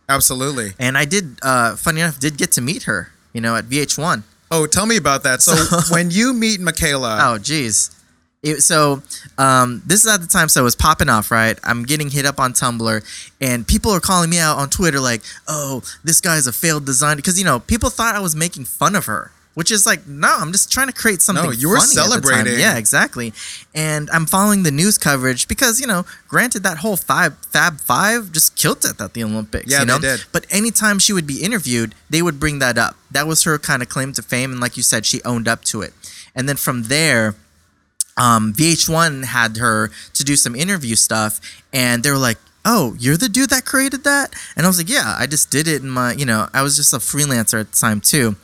Absolutely. And I did, funny enough, get to meet her, at VH1. Oh, tell me about that. So when you meet McKayla. Oh, geez. This is at the time, so it was popping off, right? I'm getting hit up on Tumblr, and people are calling me out on Twitter oh, this guy's a failed designer. Because, people thought I was making fun of her, which is no, I'm just trying to create something funny. No, you were celebrating. At the time. Yeah, exactly. And I'm following the news coverage because, granted, that whole Fab Five just killed it at the Olympics. Yeah, they did. But anytime she would be interviewed, they would bring that up. That was her kind of claim to fame, and like you said, she owned up to it. And then from there... VH1 had her to do some interview stuff, and they were like, oh, you're the dude that created that? And I was like, yeah, I just did it in my, I was just a freelancer at the time too.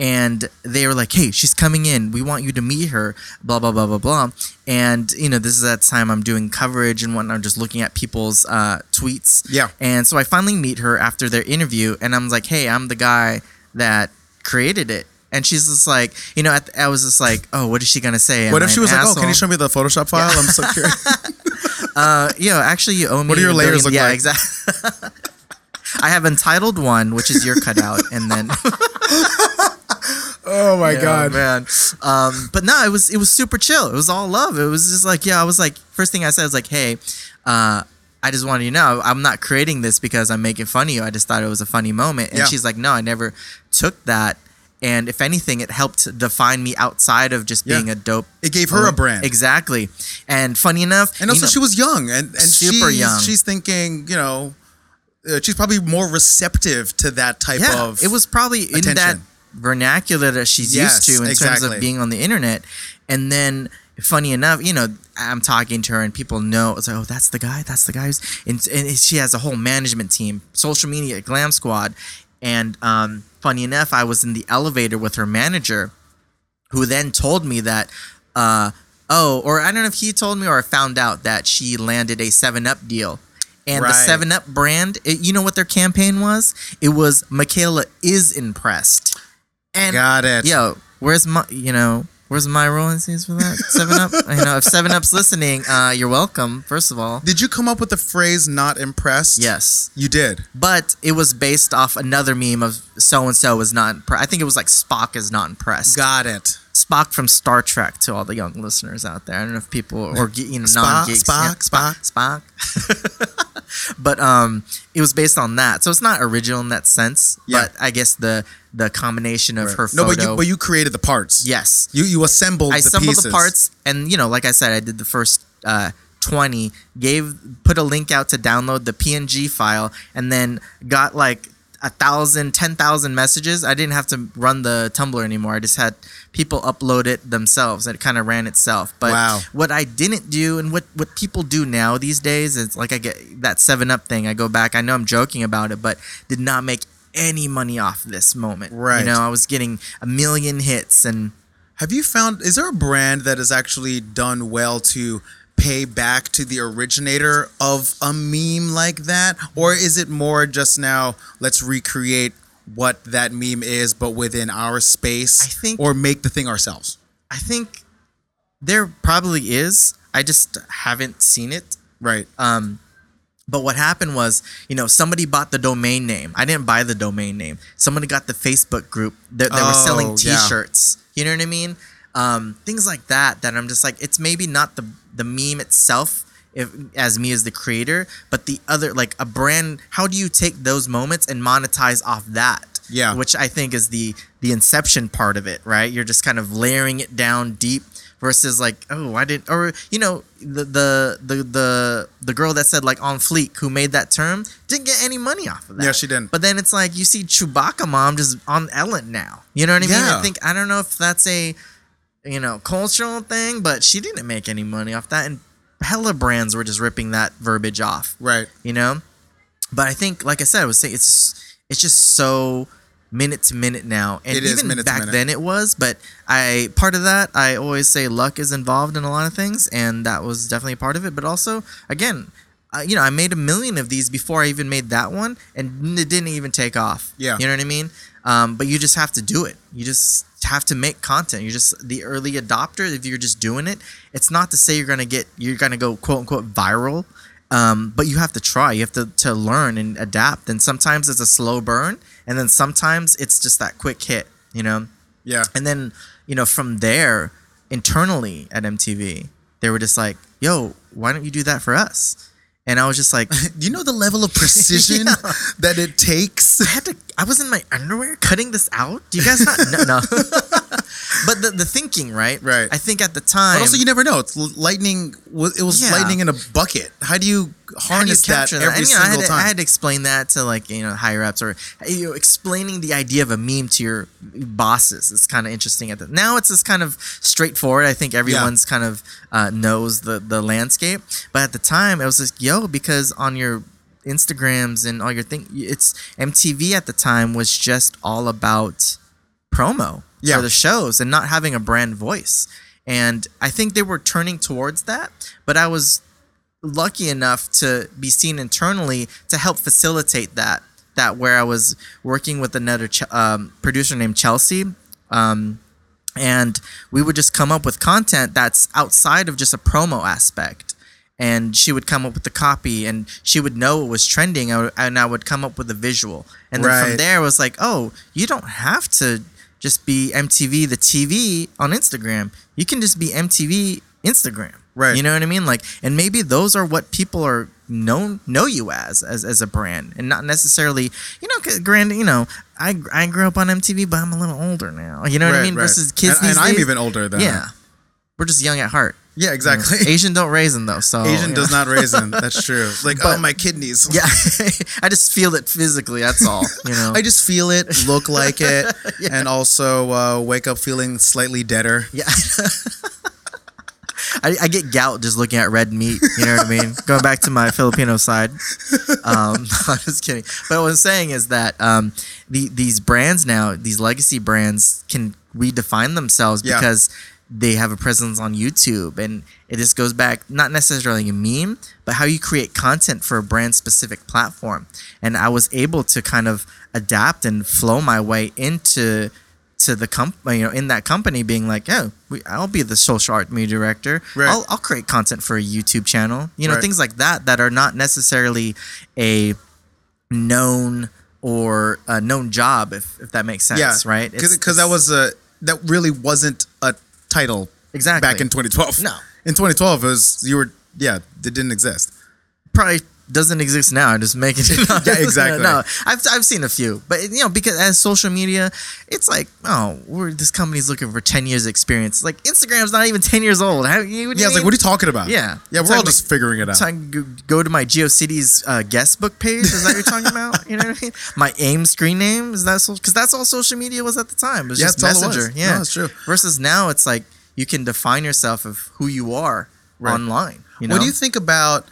and they were like, hey, she's coming in, we want you to meet her, blah, blah, blah, blah, blah. And, you know, this is that time I'm doing coverage and whatnot, I'm just looking at people's tweets. Yeah. And so I finally meet her after their interview, and I'm like, hey, I'm the guy that created it. And she's just like, you know, I was just like, oh, what is she going to say? Am what if she was like, asshole? Oh, can you show me the Photoshop file? Yeah. I'm so curious. You know, actually, you owe me. What do your layers look like? Yeah, exactly. I have entitled one, which is your cutout. And then... Oh, my God. Man. But no, it was super chill. It was all love. It was just like, yeah, I was like, first thing I said was like, hey, I just wanted you to know I'm not creating this because I'm making fun of you. I just thought it was a funny moment. And she's like, no, I never took that. And if anything, it helped define me outside of just being a dope. It gave her a brand. Exactly. And funny enough. And also, you know, she was young. And super young. She's thinking, you know, she's probably more receptive to that type of. It was probably attention. In that vernacular that she's used to in terms of being on the internet. And then, funny enough, you know, I'm talking to her and people know. It's like, oh, that's the guy. That's the guy. And she has a whole management team, social media, Glam Squad. And funny enough, I was in the elevator with her manager, who then told me that, or I don't know if he told me or I found out that she landed a 7-Up deal. And the 7-Up brand, you know what their campaign was? It was McKayla is impressed. And got it. Yo, where's my rolling scenes for that? 7-Up? You know, if 7-Up's listening, you're welcome, first of all. Did you come up with the phrase not impressed? Yes. You did? But it was based off another meme of so-and-so is not impressed. I think it was like Spock is not impressed. Got it. Spock from Star Trek to all the young listeners out there. I don't know if people, or you know, non-geeks. Spock. But it was based on that. So it's not original in that sense. Yeah. But I guess the combination of her photo. No, but you created the parts. Yes. You assembled the pieces. I assembled the parts, and, you know, like I said, I did the first 20, put a link out to download the PNG file, and then got like 10,000 messages. I didn't have to run the Tumblr anymore. I just had people upload it themselves. It kind of ran itself. But what I didn't do and what people do now these days is, like, I get that 7-Up thing. I go back. I know I'm joking about it, but did not make any money off this moment. Right. You know, I was getting 1 million hits. And have you found, is there a brand that has actually done well to pay back to the originator of a meme like that? Or is it more just now, let's recreate what that meme is, but within our space, I think, or make the thing ourselves? I think there probably is. I just haven't seen it. Right. But what happened was, you know, somebody bought the domain name. I didn't buy the domain name. Somebody got the Facebook group that they were selling T-shirts. Yeah. You know what I mean? Things like that I'm just like, it's maybe not the meme itself as me as the creator, but the other, like a brand, how do you take those moments and monetize off that? Yeah. Which I think is the inception part of it, right? You're just kind of layering it down deep. Versus like, oh, I didn't, or, you know, the girl that said like on fleek, who made that term, didn't get any money off of that. Yeah, she didn't. But then it's like you see Chewbacca mom just on Ellen now. You know what I mean? I think, I don't know if that's a, you know, cultural thing, but she didn't make any money off that, and hella brands were just ripping that verbiage off. Right. You know, but I think, like I said, I was saying it's just so minute to minute now, and even back then it was. But part of that, I always say luck is involved in a lot of things, and that was definitely a part of it. But also, again, you know, I made 1 million of these before I even made that one, and it didn't even take off. Yeah, you know what I mean. But you just have to do it. You just have to make content. You're just the early adopter. If you're just doing it, it's not to say you're gonna go quote unquote viral. But you have to try. You have to learn and adapt. And sometimes it's a slow burn, and then sometimes it's just that quick hit, you know? Yeah. And then, you know, from there, internally at MTV, they were just like, yo, why don't you do that for us? And I was just like... Do you know the level of precision that it takes? I was in my underwear cutting this out? Do you guys not... No. But the thinking, right? Right. I think at the time... But also, you never know. It's lightning... It was lightning in a bucket. How do you harness that every single time? I had to explain that to, like, you know, higher-ups, or, you know, explaining the idea of a meme to your bosses. It's kind of interesting. Now it's just kind of straightforward. I think everyone's kind of knows the landscape. But at the time, it was just, yo, because on your Instagrams and all your things, it's MTV at the time was just all about promo for the shows and not having a brand voice. And I think they were turning towards that, but I was lucky enough to be seen internally to help facilitate that, where I was working with another producer named Chelsea. And we would just come up with content that's outside of just a promo aspect. And she would come up with the copy, and she would know it was trending, and I would come up with a visual. And then from there, it was like, oh, you don't have to just be MTV the TV on Instagram. You can just be MTV Instagram. Right. You know what I mean? Like, and maybe those are what people are know you as a brand, and not necessarily, you know, granted, you know, I grew up on MTV, but I'm a little older now. You know what I mean? Right. Versus kids and these days. And I'm even older than that. We're just young at heart. Yeah, exactly. You know, Asian don't raisin though. So Asian does not raisin. That's true. Like, but, oh, my kidneys. Yeah, I just feel it physically. That's all. You know, I just feel it, look like it, and also wake up feeling slightly deader. Yeah. I get gout just looking at red meat. You know what I mean? Going back to my Filipino side. I'm just kidding. But what I'm saying is that these brands now, these legacy brands, can redefine themselves because they have a presence on YouTube. And it just goes back, not necessarily a meme, but how you create content for a brand-specific platform. And I was able to kind of adapt and flow my way into... to the company, you know, in that company, being like, oh, I'll be the social art media director. Right. I'll create content for a YouTube channel. You know, things like that that are not necessarily a known or a known job, if that makes sense, right? Because that really wasn't a title back in 2012. No, in 2012 it didn't exist. Probably. Doesn't exist now. I'm just making it up. Yeah, exactly. No, I've seen a few, but you know, because as social media, it's like, oh, this company's looking for 10 years experience. Like, Instagram's not even 10 years old. It's like, what are you talking about? Yeah, yeah, we're all just figuring it out. Go to my GeoCities guest book page. Is that what you're talking about? You know what I mean? My AIM screen name is that, because that's all social media was at the time. It was just Messenger. Yeah, that's true. Versus now, it's like you can define yourself of who you are online. You know? What do you think about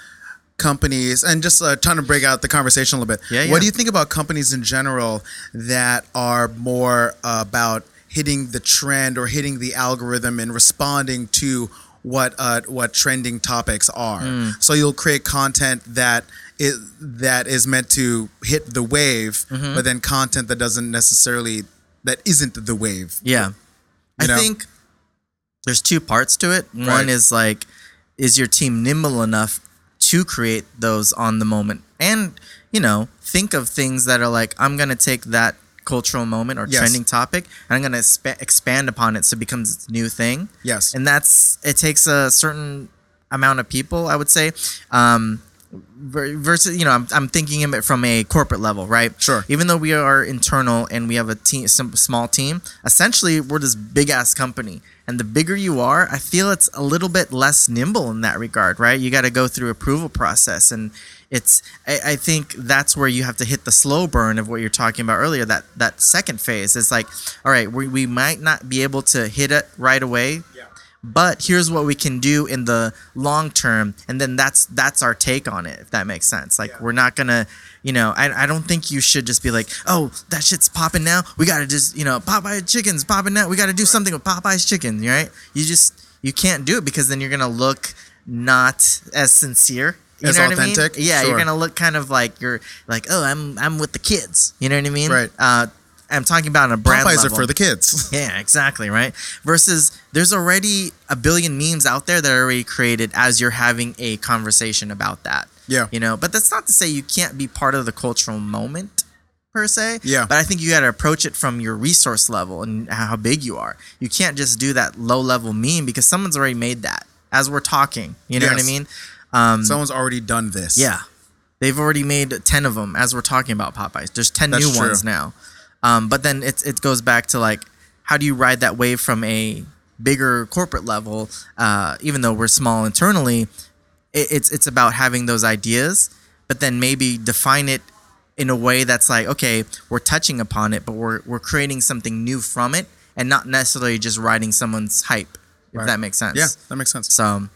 companies, and just trying to break out the conversation a little bit. Yeah. What do you think about companies in general that are more about hitting the trend or hitting the algorithm and responding to what trending topics are? Mm. So you'll create content that is meant to hit the wave, but then content that isn't the wave. Yeah, I think there's two parts to it. One is like, is your team nimble enough to create those on the moment, and you know, think of things that are like, I'm gonna take that cultural moment or trending topic, and I'm gonna expand upon it so it becomes a new thing. Yes, and it takes a certain amount of people, I would say. Versus, you know, I'm thinking of it from a corporate level, right? Sure. Even though we are internal and we have a team, small team, essentially we're this big ass company. And the bigger you are, I feel it's a little bit less nimble in that regard, right? You got to go through approval process. And I think that's where you have to hit the slow burn of what you're talking about earlier, that second phase. It's like, all right, we might not be able to hit it right away, but here's what we can do in the long term. And then that's our take on it, if that makes sense. Like, we're not going to, you know, I don't think you should just be like, oh, that shit's popping now. We got to just, you know, Popeye chicken's popping now. We got to do something with Popeye's chicken, right? You can't do it, because then you're going to look not as sincere. You know what authentic? I mean? Yeah, sure. You're going to look kind of like you're like, oh, I'm with the kids. You know what I mean? Right. I'm talking about on a brand Popeyes level. Popeyes are for the kids. Yeah, exactly, right? Versus there's already a billion memes out there that are already created as you're having a conversation about that. Yeah. You know, but that's not to say you can't be part of the cultural moment per se. Yeah. But I think you got to approach it from your resource level and how big you are. You can't just do that low-level meme, because someone's already made that as we're talking. You know what I mean? Someone's already done this. Yeah. They've already made 10 of them as we're talking about Popeyes. There's 10 new ones now. But then it goes back to, like, how do you ride that wave from a bigger corporate level? Even though we're small internally, it's about having those ideas, but then maybe define it in a way that's like, okay, we're touching upon it, but we're creating something new from it, and not necessarily just riding someone's hype. If that makes sense. Yeah, that makes sense. So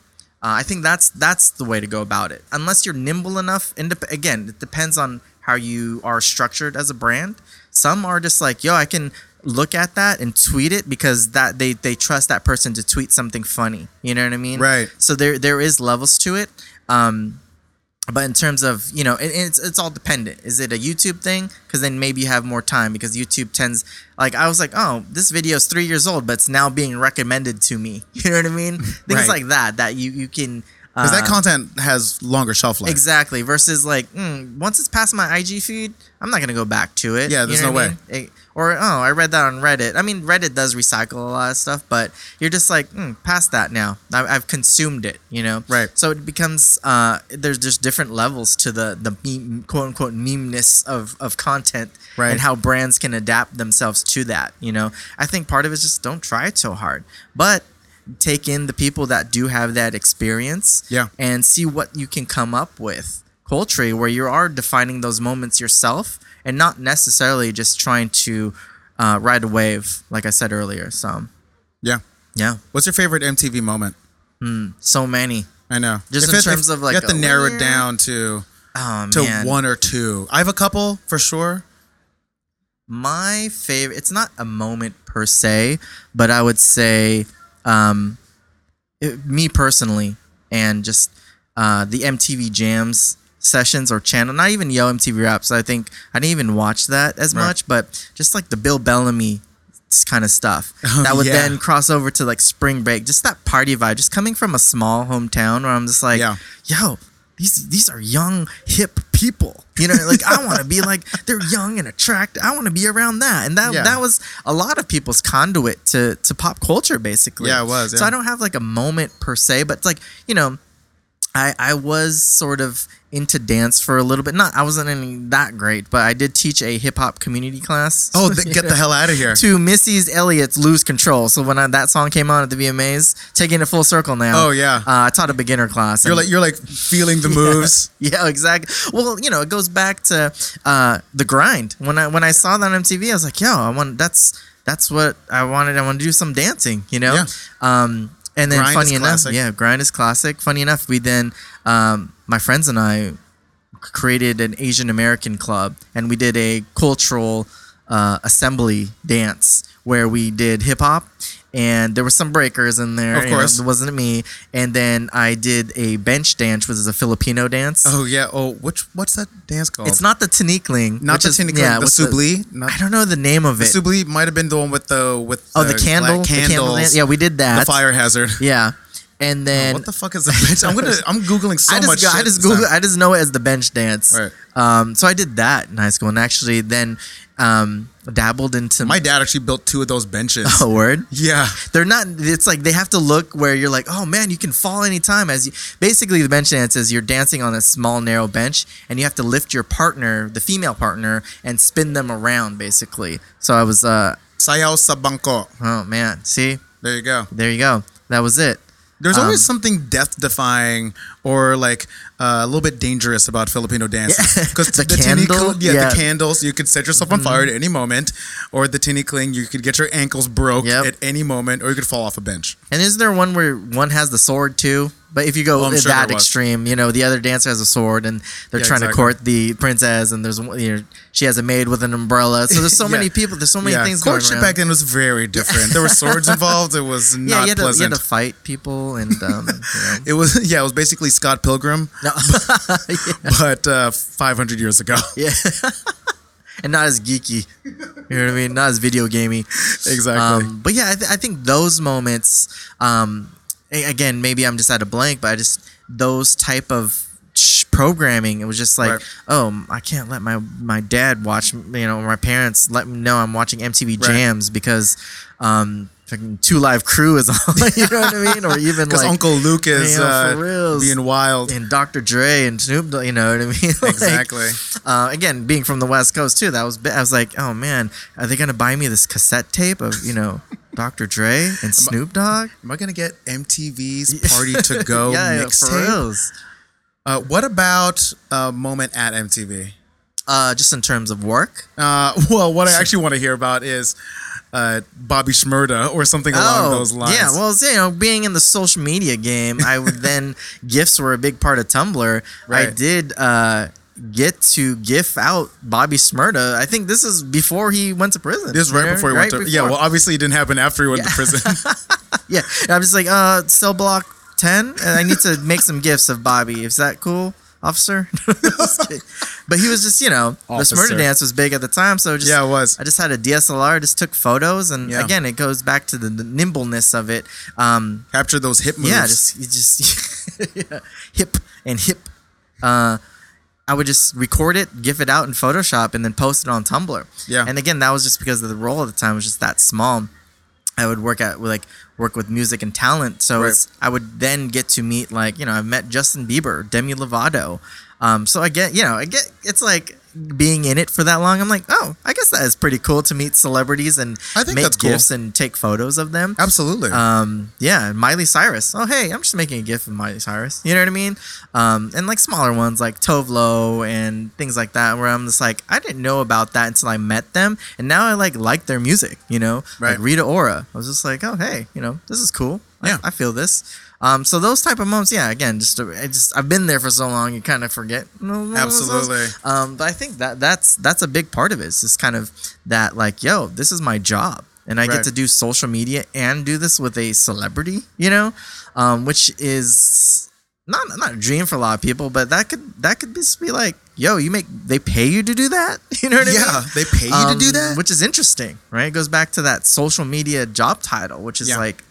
I think that's the way to go about it. Unless you're nimble enough, and again, it depends on how you are structured as a brand. Some are just like, yo, I can look at that and tweet it because that they trust that person to tweet something funny. You know what I mean? Right. So there is levels to it. But in terms of, you know, it's all dependent. Is it a YouTube thing? Because then maybe you have more time because YouTube tends, like, I was like, oh, this video is 3 years old, but it's now being recommended to me. You know what I mean? Things like that you can. Because that content has longer shelf life. Exactly. Versus like, once it's past my IG feed, I'm not going to go back to it. Yeah, there's no way. Or, I read that on Reddit. I mean, Reddit does recycle a lot of stuff, but you're just like, past that now. I've consumed it, you know? Right. So it becomes, there's just different levels to the meme, quote-unquote memeness of content and how brands can adapt themselves to that, you know? I think part of it is just don't try it so hard. But take in the people that do have that experience and see what you can come up with. Poultry, where you are defining those moments yourself and not necessarily just trying to ride a wave, like I said earlier. So, yeah. What's your favorite MTV moment? So many. I know. Just in terms of like, you have to narrow it down to one or two. I have a couple for sure. My favorite. It's not a moment per se, but I would say, me personally, and just the MTV Jams sessions or channel, not even Yo MTV Raps. I think I didn't even watch that as much, but just like the Bill Bellamy kind of stuff that would then cross over to like Spring Break, just that party vibe, just coming from a small hometown where I'm just like, yo, these are young, hip people. You know, like I want to be like, they're young and attractive. I want to be around that. And that was a lot of people's conduit to pop culture, basically. Yeah, it was. Yeah. So I don't have like a moment per se, but it's like, you know, I was sort of into dance for a little bit. I wasn't in that great, but I did teach a hip hop community class. Oh, get the hell out of here. To Missy Elliott's Lose Control. So when that song came on at the VMAs, taking it full circle now. Oh, yeah. I taught a beginner class. You're like feeling the moves. Yeah, exactly. Well, you know, it goes back to the grind. When I saw that on MTV, I was like, yo, that's what I wanted. I want to do some dancing, you know? Yeah. And then grind funny enough, grind is classic. Funny enough, we then, my friends and I created an Asian American club, and we did a cultural assembly dance where we did hip hop, and there were some breakers in there. Of course, it wasn't me. And then I did a bench dance, which is a Filipino dance. Oh yeah. Oh, what's that dance called? It's not the tinikling. Not the tinikling. Yeah, the subli. I don't know the name of it. The subli might have been the one with the candle. The candle dance. Yeah, we did that. The fire hazard. Yeah. And then what the fuck is the bench? I'm googling so much. I just know it as the bench dance. Right. So I did that in high school, and actually then dabbled into. My dad actually built two of those benches. Oh, word. Yeah. They're not. It's like they have to look where you're like, oh man, you can fall anytime. Basically, the bench dance is you're dancing on a small narrow bench, and you have to lift your partner, the female partner, and spin them around basically. So I was. Sayaw sa bangko. Oh man, see. There you go. That was it. There's always something death-defying or like a little bit dangerous about Filipino dances. Because the tinikling, the candles, you could set yourself on fire at any moment. Or the tinikling, you could get your ankles broke at any moment, or you could fall off a bench. And isn't there one where one has the sword too? But if you go that extreme, you know, the other dancer has a sword and they're trying to court the princess, and there's she has a maid with an umbrella. So there's so many people. There's so many things going on. Courtship back then was very different. There were swords involved. It was not pleasant. You had to fight people, and it was basically Scott Pilgrim, but 500 years ago. Yeah. And not as geeky. You know what I mean? Not as video gamey. Exactly. But yeah, I think those moments, again, maybe I'm just at a blank, but I just, those type of programming, it was just like, I can't let my dad watch, my parents let me know I'm watching MTV Jams because Two Live Crew is on, you know what I mean? Or even like Uncle Luke is being wild. And Dr. Dre and Snoop Dogg, you know what I mean? Like, exactly. Again, being from the West Coast too, I was like, oh man, are they going to buy me this cassette tape of, Dr. Dre and Snoop Dogg? Am I going to get MTV's Party to Go mixtape? What about a moment at MTV? Just in terms of work? Well, what I actually want to hear about is Bobby Shmurda or something along those lines. Yeah, well, being in the social media game, gifts were a big part of Tumblr. Right. I did get to gift out Bobby Shmurda. I think this is before he went to prison. This is right before he went to prison. Yeah, well, obviously it didn't happen after he went to prison. Yeah, I'm just like, cell block 10, and I need to make some gifts of Bobby. Is that cool, officer? But he was just, you know, officer. The Shmurda dance was big at the time, so just, yeah, it was. I just had a DSLR, just took photos, and again, it goes back to the nimbleness of it. Capture those hip moves. Yeah, just hip and hip. I would just record it, GIF it out in Photoshop, and then post it on Tumblr. Yeah. And again, that was just because of the role at the time was just that small. I would work with music and talent. So I would then get to meet, like, you know, I've met Justin Bieber, Demi Lovato. So I get it's like being in it for that long. I'm like, oh, I guess that is pretty cool to meet celebrities and I think make gifts cool. And take photos of them. Absolutely. Yeah. Miley Cyrus. Oh, hey, I'm just making a gif of Miley Cyrus. You know what I mean? And like smaller ones like Tove Lo and things like that, where I'm just like, I didn't know about that until I met them. And now I like their music, you know, like Rita Ora. I was just like, oh, hey, you know, this is cool. Yeah. I feel this. So those type of moments, yeah. Again, I've been there for so long, you kind of forget. Absolutely. But I think that's a big part of it. It's just kind of that, like, yo, this is my job, and I get to do social media and do this with a celebrity, you know, which is not a dream for a lot of people, but that could just be like, yo, they pay you to do that. You know what I mean? Yeah, they pay you to do that, which is interesting, right? It goes back to that social media job title, which is like,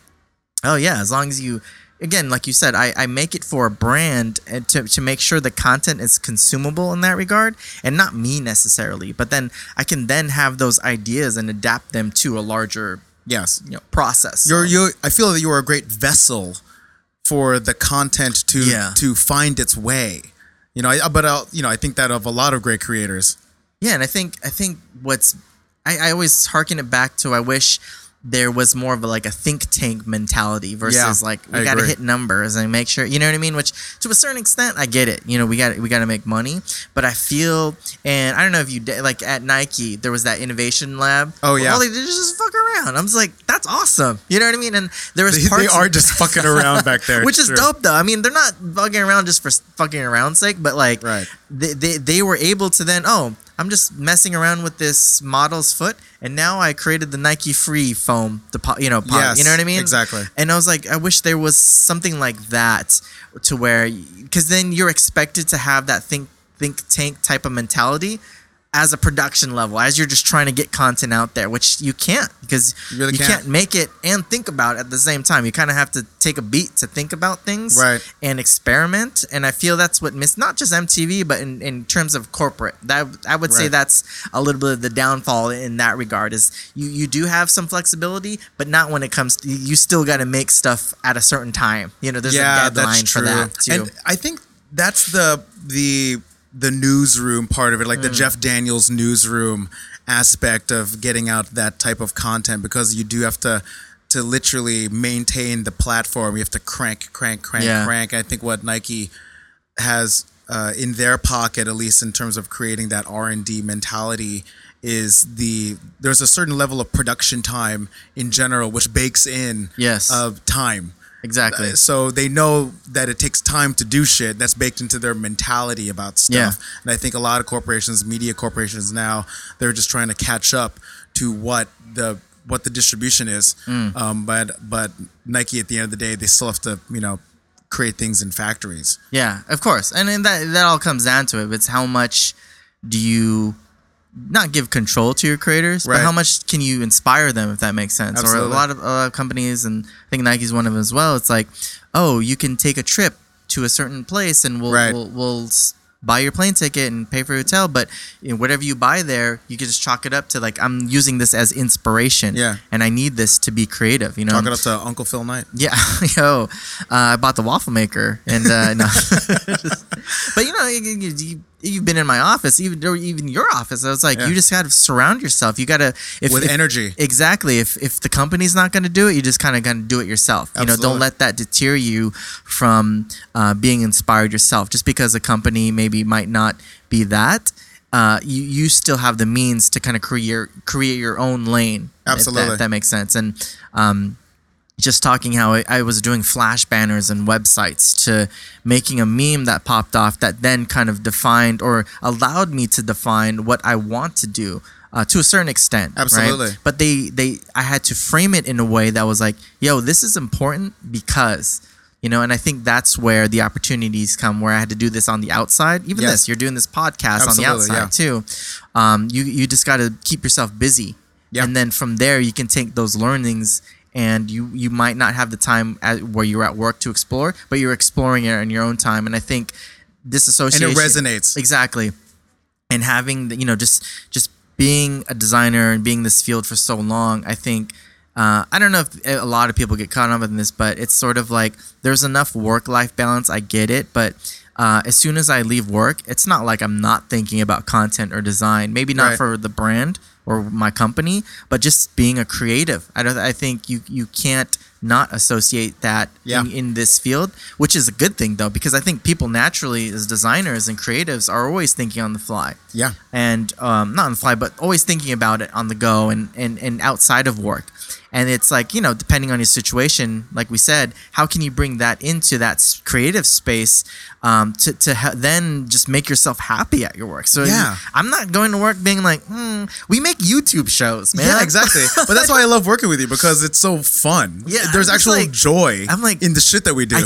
oh yeah, as long as you. Again, like you said, I make it for a brand and to make sure the content is consumable in that regard, and not me necessarily. But then I can then have those ideas and adapt them to a larger process. I feel that you are a great vessel for the content to find its way. You know, I think that of a lot of great creators. Yeah, and I think I always harken it back to, I wish there was more of a think tank mentality versus we got to hit numbers and make sure, you know what I mean? Which to a certain extent, I get it. You know, we got to make money, but I feel, and I don't know if you did, like at Nike, there was that innovation lab. Oh yeah. All they did is just fuck around. I'm just like, that's awesome. You know what I mean? And there was parts. They are just fucking around back there. Which is dope though. I mean, they're not fucking around just for fucking around sake, but like they were able to then, I'm just messing around with this model's foot, and now I created the Nike Free foam, you know what I mean? Exactly. And I was like, I wish there was something like that to where, because then you're expected to have that think tank type of mentality as a production level, as you're just trying to get content out there, which you can't, because you really can't make it and think about it at the same time. You kind of have to take a beat to think about things and experiment. And I feel that's what not just MTV, but in terms of corporate, that I would say that's a little bit of the downfall in that regard, is you do have some flexibility, but not when it comes to, you still got to make stuff at a certain time. You know, there's a deadline for that too. And I think that's the newsroom part of it, like the Jeff Daniels newsroom aspect of getting out that type of content, because you do have to literally maintain the platform. You have to crank. I think what Nike has in their pocket, at least in terms of creating that R&D mentality, is there's a certain level of production time in general, which bakes in of time. Exactly. So they know that it takes time to do shit. That's baked into their mentality about stuff. Yeah. And I think a lot of corporations, media corporations now, they're just trying to catch up to what the distribution is. But Nike, at the end of the day, they still have to, you know, create things in factories. Yeah, of course. And then that all comes down to it. It's how much do you not give control to your creators, but how much can you inspire them, if that makes sense? Absolutely. Or a lot of companies, and I think Nike's one of them as well, it's like, oh, you can take a trip to a certain place and we'll buy your plane ticket and pay for your hotel, but whatever you buy there, you can just chalk it up to, like, I'm using this as inspiration, and I need this to be creative, you know? Chalk it up to Uncle Phil Knight. Yeah, yo, I bought the waffle maker, and no. But you know, you've been in my office, even your office. I was like, you just got to surround yourself. You got to with energy. Exactly. If the company's not going to do it, you just kind of got to do it yourself. Absolutely. You know, don't let that deter you from being inspired yourself. Just because a company maybe might not be that, you still have the means to kind of create your own lane. Absolutely, if that makes sense. And just talking how I was doing flash banners and websites to making a meme that popped off that then kind of defined or allowed me to define what I want to do to a certain extent. Absolutely. Right? But I had to frame it in a way that was like, yo, this is important because... You know, and I think that's where the opportunities come, where I had to do this on the outside. Even yes. this, you're doing this podcast Absolutely, on the outside yeah. too. You just got to keep yourself busy. Yeah. And then from there, you can take those learnings and you might not have the time where you're at work to explore, but you're exploring it in your own time. And I think this association... And it resonates. Exactly. And having, the, you know, just being a designer and being in this field for so long, I think... I don't know if a lot of people get caught up in this, but it's sort of like there's enough work-life balance. I get it. But as soon as I leave work, it's not like I'm not thinking about content or design. Maybe not right. for the brand or my company, but just being a creative. I think you can't not associate that yeah. in this field, which is a good thing, though, because I think people naturally as designers and creatives are always thinking on the fly. Yeah. And not on the fly, but always thinking about it on the go and outside of work. And it's like, you know, depending on your situation, like we said, how can you bring that into that creative space to then just make yourself happy at your work? So yeah. I'm not going to work being like, we make YouTube shows, man. Yeah, exactly. But that's why I love working with you, because it's so fun. Yeah, there's actual like, joy I'm like, in the shit that we do.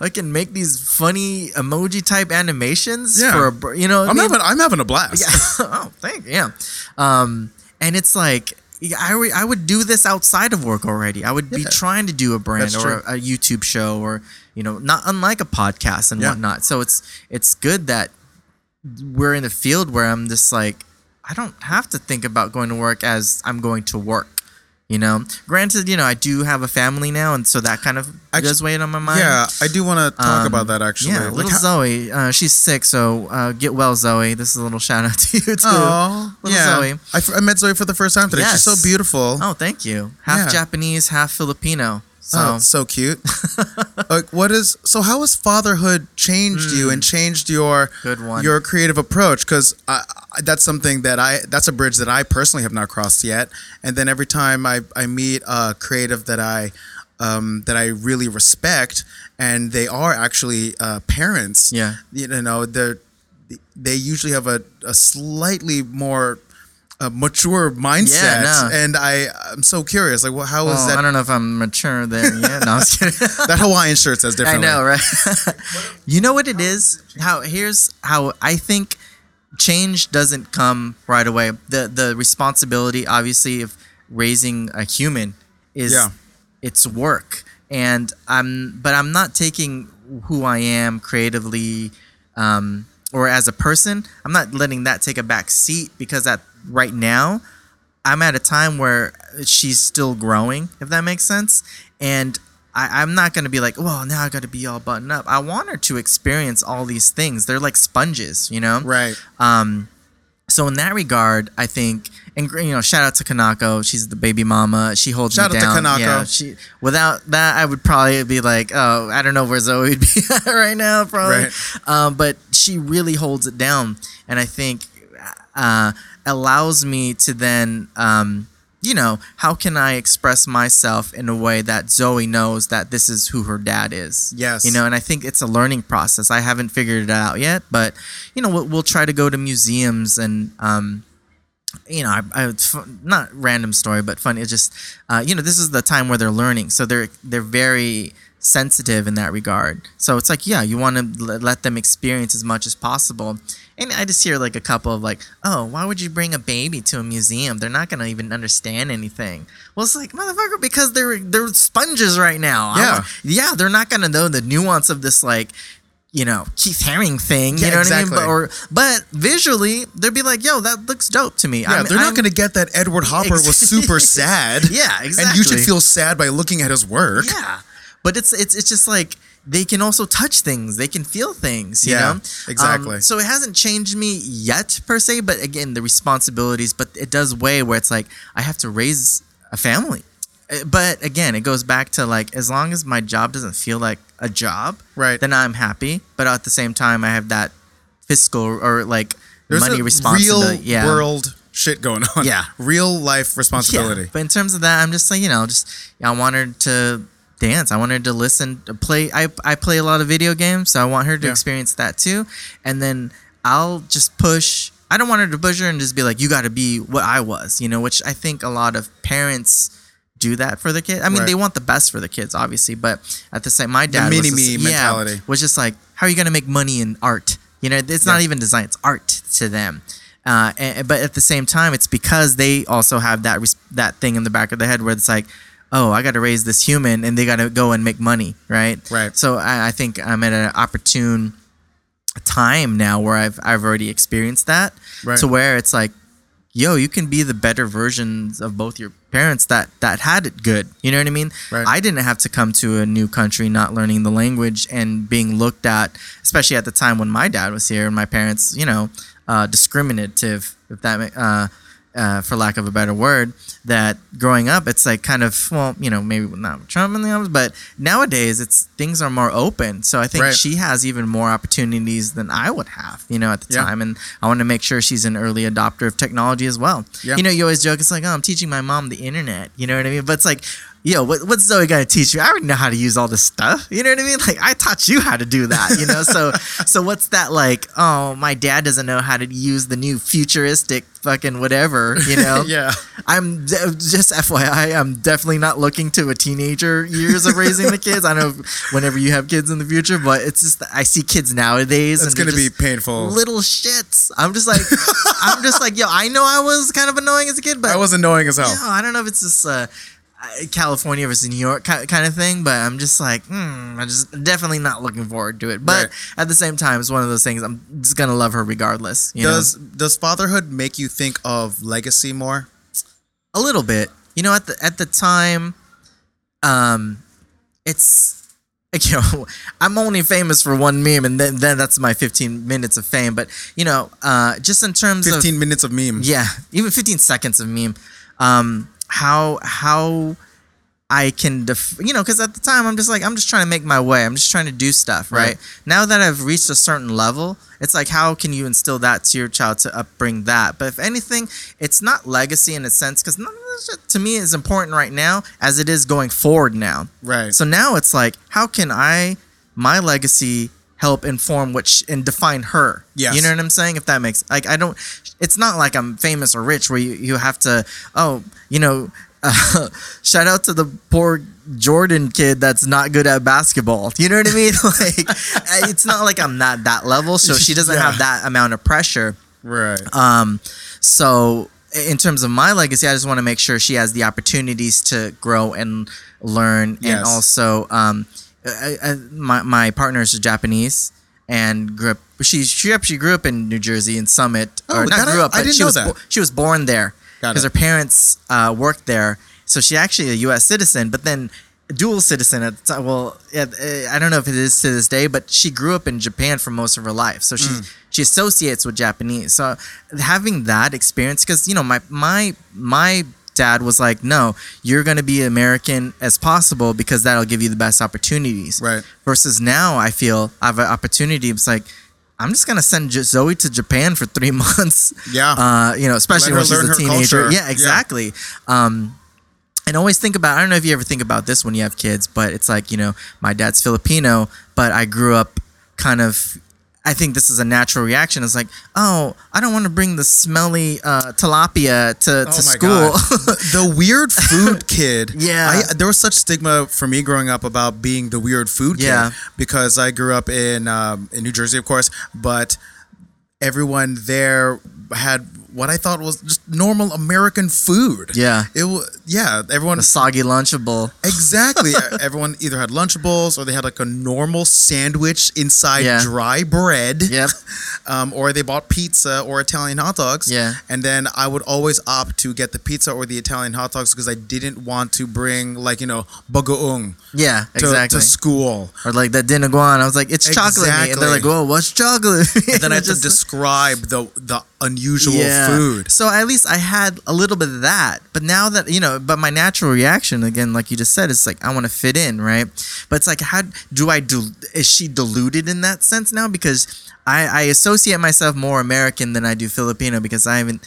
I can make these funny emoji type animations. Yeah. For you know, I'm having a blast. Yeah. Oh, thank you. Yeah. And it's like. I would do this outside of work already. I would be trying to do a brand or a YouTube show or, you know, not unlike a podcast and whatnot. So it's good that we're in a field where I'm just like, I don't have to think about going to work as I'm going to work. You know, granted, you know, I do have a family now, and so that kind of does weigh on my mind. Yeah, I do want to talk about that, actually. Yeah, little Zoe, she's sick, so get well, Zoe. This is a little shout out to you, too. Oh, Zoe. I met Zoe for the first time today. Yes. She's so beautiful. Oh, thank you. Half Japanese, half Filipino. So. Oh, so cute. So how has fatherhood changed you and changed your creative approach? Because that's something that's a bridge that I personally have not crossed yet. And then every time I meet a creative that I really respect, and they are actually parents. Yeah, you know, they usually have a slightly more mature mindset. Yeah, no. And I'm so curious. Like, well, how is that? I don't know if I'm mature then. Yeah, no, I was kidding. That Hawaiian shirt says differently. I know, right? You know what it is? Here's how I think. Change doesn't come right away. The responsibility, obviously, of raising a human is it's work, and I'm not taking who I am creatively or as a person. I'm not letting that take a back seat, because right now I'm at a time where she's still growing, if that makes sense, and I'm not going to be like, well, now I got to be all buttoned up. I want her to experience all these things. They're like sponges, you know? Right. So in that regard, I think, and you know, shout out to Kanako. She's the baby mama. She holds me down. Shout out to Kanako. Yeah, without that, I would probably be like, oh, I don't know where Zoe would be at right now, probably. Right. But she really holds it down. And I think allows me to then... you know, how can I express myself in a way that Zoe knows that this is who her dad is? Yes. You know, and I think it's a learning process. I haven't figured it out yet, but, you know, we'll try to go to museums and, you know, not random story, but funny. It's just, you know, this is the time where they're learning. So they're very sensitive in that regard. So it's like, yeah, you want to let them experience as much as possible. And I just hear like a couple of like, oh, why would you bring a baby to a museum? They're not going to even understand anything. Well, it's like, motherfucker, because they're sponges right now. Yeah. They're not going to know the nuance of this, like, you know, Keith Haring thing. Yeah, you know exactly. what I mean? But visually, they'd be like, yo, that looks dope to me. Yeah, they're not going to get that Edward Hopper was super sad. Yeah, exactly. And you should feel sad by looking at his work. Yeah. But it's just like, they can also touch things. They can feel things, you know? Exactly. So it hasn't changed me yet, per se. But again, the responsibilities. But it does weigh where it's like, I have to raise a family. But again, it goes back to like, as long as my job doesn't feel like a job, right? Then I'm happy. But at the same time, I have that fiscal or like there's money responsibility. There's a real world shit going on. Yeah. Real life responsibility. Yeah. But in terms of that, I'm just like, you know, I want her to dance. I want her to listen, to play. I play a lot of video games, so I want her to experience that too. And then I'll just push. I don't want her to push her and just be like, you got to be what I was, you know, which I think a lot of parents do that for their kids. I mean, they want the best for their kids, obviously, but at the same, my dad was just like, how are you going to make money in art? You know, it's not even design, it's art to them. But at the same time, it's because they also have that thing in the back of their head where it's like, oh, I got to raise this human and they got to go and make money, right? Right. So I think I'm at an opportune time now where I've already experienced that to where it's like, yo, you can be the better versions of both your parents that had it good. You know what I mean? Right. I didn't have to come to a new country, not learning the language and being looked at, especially at the time when my dad was here and my parents, you know, discriminative, if that, for lack of a better word, that growing up, it's like kind of, well, you know, maybe not with Trump in the office, but nowadays things are more open. So I think she has even more opportunities than I would have, you know, at the time. And I want to make sure she's an early adopter of technology as well. Yeah. You know, you always joke, it's like, oh, I'm teaching my mom the internet. You know what I mean? But it's like, yo, what's Zoe got to teach me? I already know how to use all this stuff. You know what I mean? Like, I taught you how to do that, you know? So what's that like? Oh, my dad doesn't know how to use the new futuristic fucking whatever, you know? Yeah. I'm just FYI, I'm definitely not looking to a teenager years of raising the kids. I know whenever you have kids in the future, but it's just, I see kids nowadays. It's going to be painful. Little shits. I'm just like, yo, I know I was kind of annoying as a kid, but I was annoying as hell. You know, I don't know if it's just, California versus New York kind of thing, but I'm just like, I'm just definitely not looking forward to it. But at the same time, it's one of those things. I'm just gonna love her regardless. Does fatherhood make you think of legacy more? A little bit. You know, at the time, it's like, you know, I'm only famous for one meme, and then that's my 15 minutes of fame. But you know, just in terms of 15 minutes of meme, yeah, even 15 seconds of meme. How I can, you know, because at the time I'm just like, I'm just trying to make my way. I'm just trying to do stuff, right? Now that I've reached a certain level, it's like, how can you instill that to your child to upbring that? But if anything, it's not legacy in a sense, because none of this shit to me is important right now as it is going forward now. Right. So now it's like, how can my legacy help inform and define her? Yes. You know what I'm saying? If that makes, like, I don't, it's not like I'm famous or rich where you have to, oh, you know, shout out to the poor Jordan kid that's not good at basketball. You know what I mean? Like, it's not like I'm not that level. So she doesn't have that amount of pressure. Right. So in terms of my legacy, I just want to make sure she has the opportunities to grow and learn. Yes. And also, my partner is Japanese and grew up. She grew up in New Jersey in Summit. Oh, or not grew up. But I didn't know that. She was born there because her parents worked there. So she actually a U.S. citizen, but then dual citizen at the time. Well, I don't know if it is to this day, but she grew up in Japan for most of her life. So she associates with Japanese. So having that experience, because you know my dad was like, no, you're going to be American as possible because that'll give you the best opportunities. Right. Versus now I feel I have an opportunity. It's like, I'm just going to send Zoe to Japan for 3 months. Yeah. You know, especially when she's a teenager. Culture. Yeah, exactly. Yeah. And always think about, I don't know if you ever think about this when you have kids, but it's like, you know, my dad's Filipino, but I grew up kind of, I think this is a natural reaction. It's like, oh, I don't want to bring the smelly tilapia to school. The weird food kid. Yeah. There was such stigma for me growing up about being the weird food kid because I grew up in New Jersey, of course, but everyone there had what I thought was just normal American food. Yeah. Everyone. The soggy Lunchable. Exactly. Everyone either had Lunchables or they had like a normal sandwich inside dry bread. Yep. Or they bought pizza or Italian hot dogs. Yeah. And then I would always opt to get the pizza or the Italian hot dogs because I didn't want to bring, like, you know, bagoong. Yeah, exactly. To school. Or like that dinuguan. I was like, it's chocolatey. And they're like, whoa, what's chocolate? And then I had to describe the unusual food. So at least I had a little bit of that. But now that, you know, but my natural reaction, again, like you just said, it's like, I want to fit in, right? But it's like, how do I do? Is she deluded in that sense now? Because I associate myself more American than I do Filipino because I haven't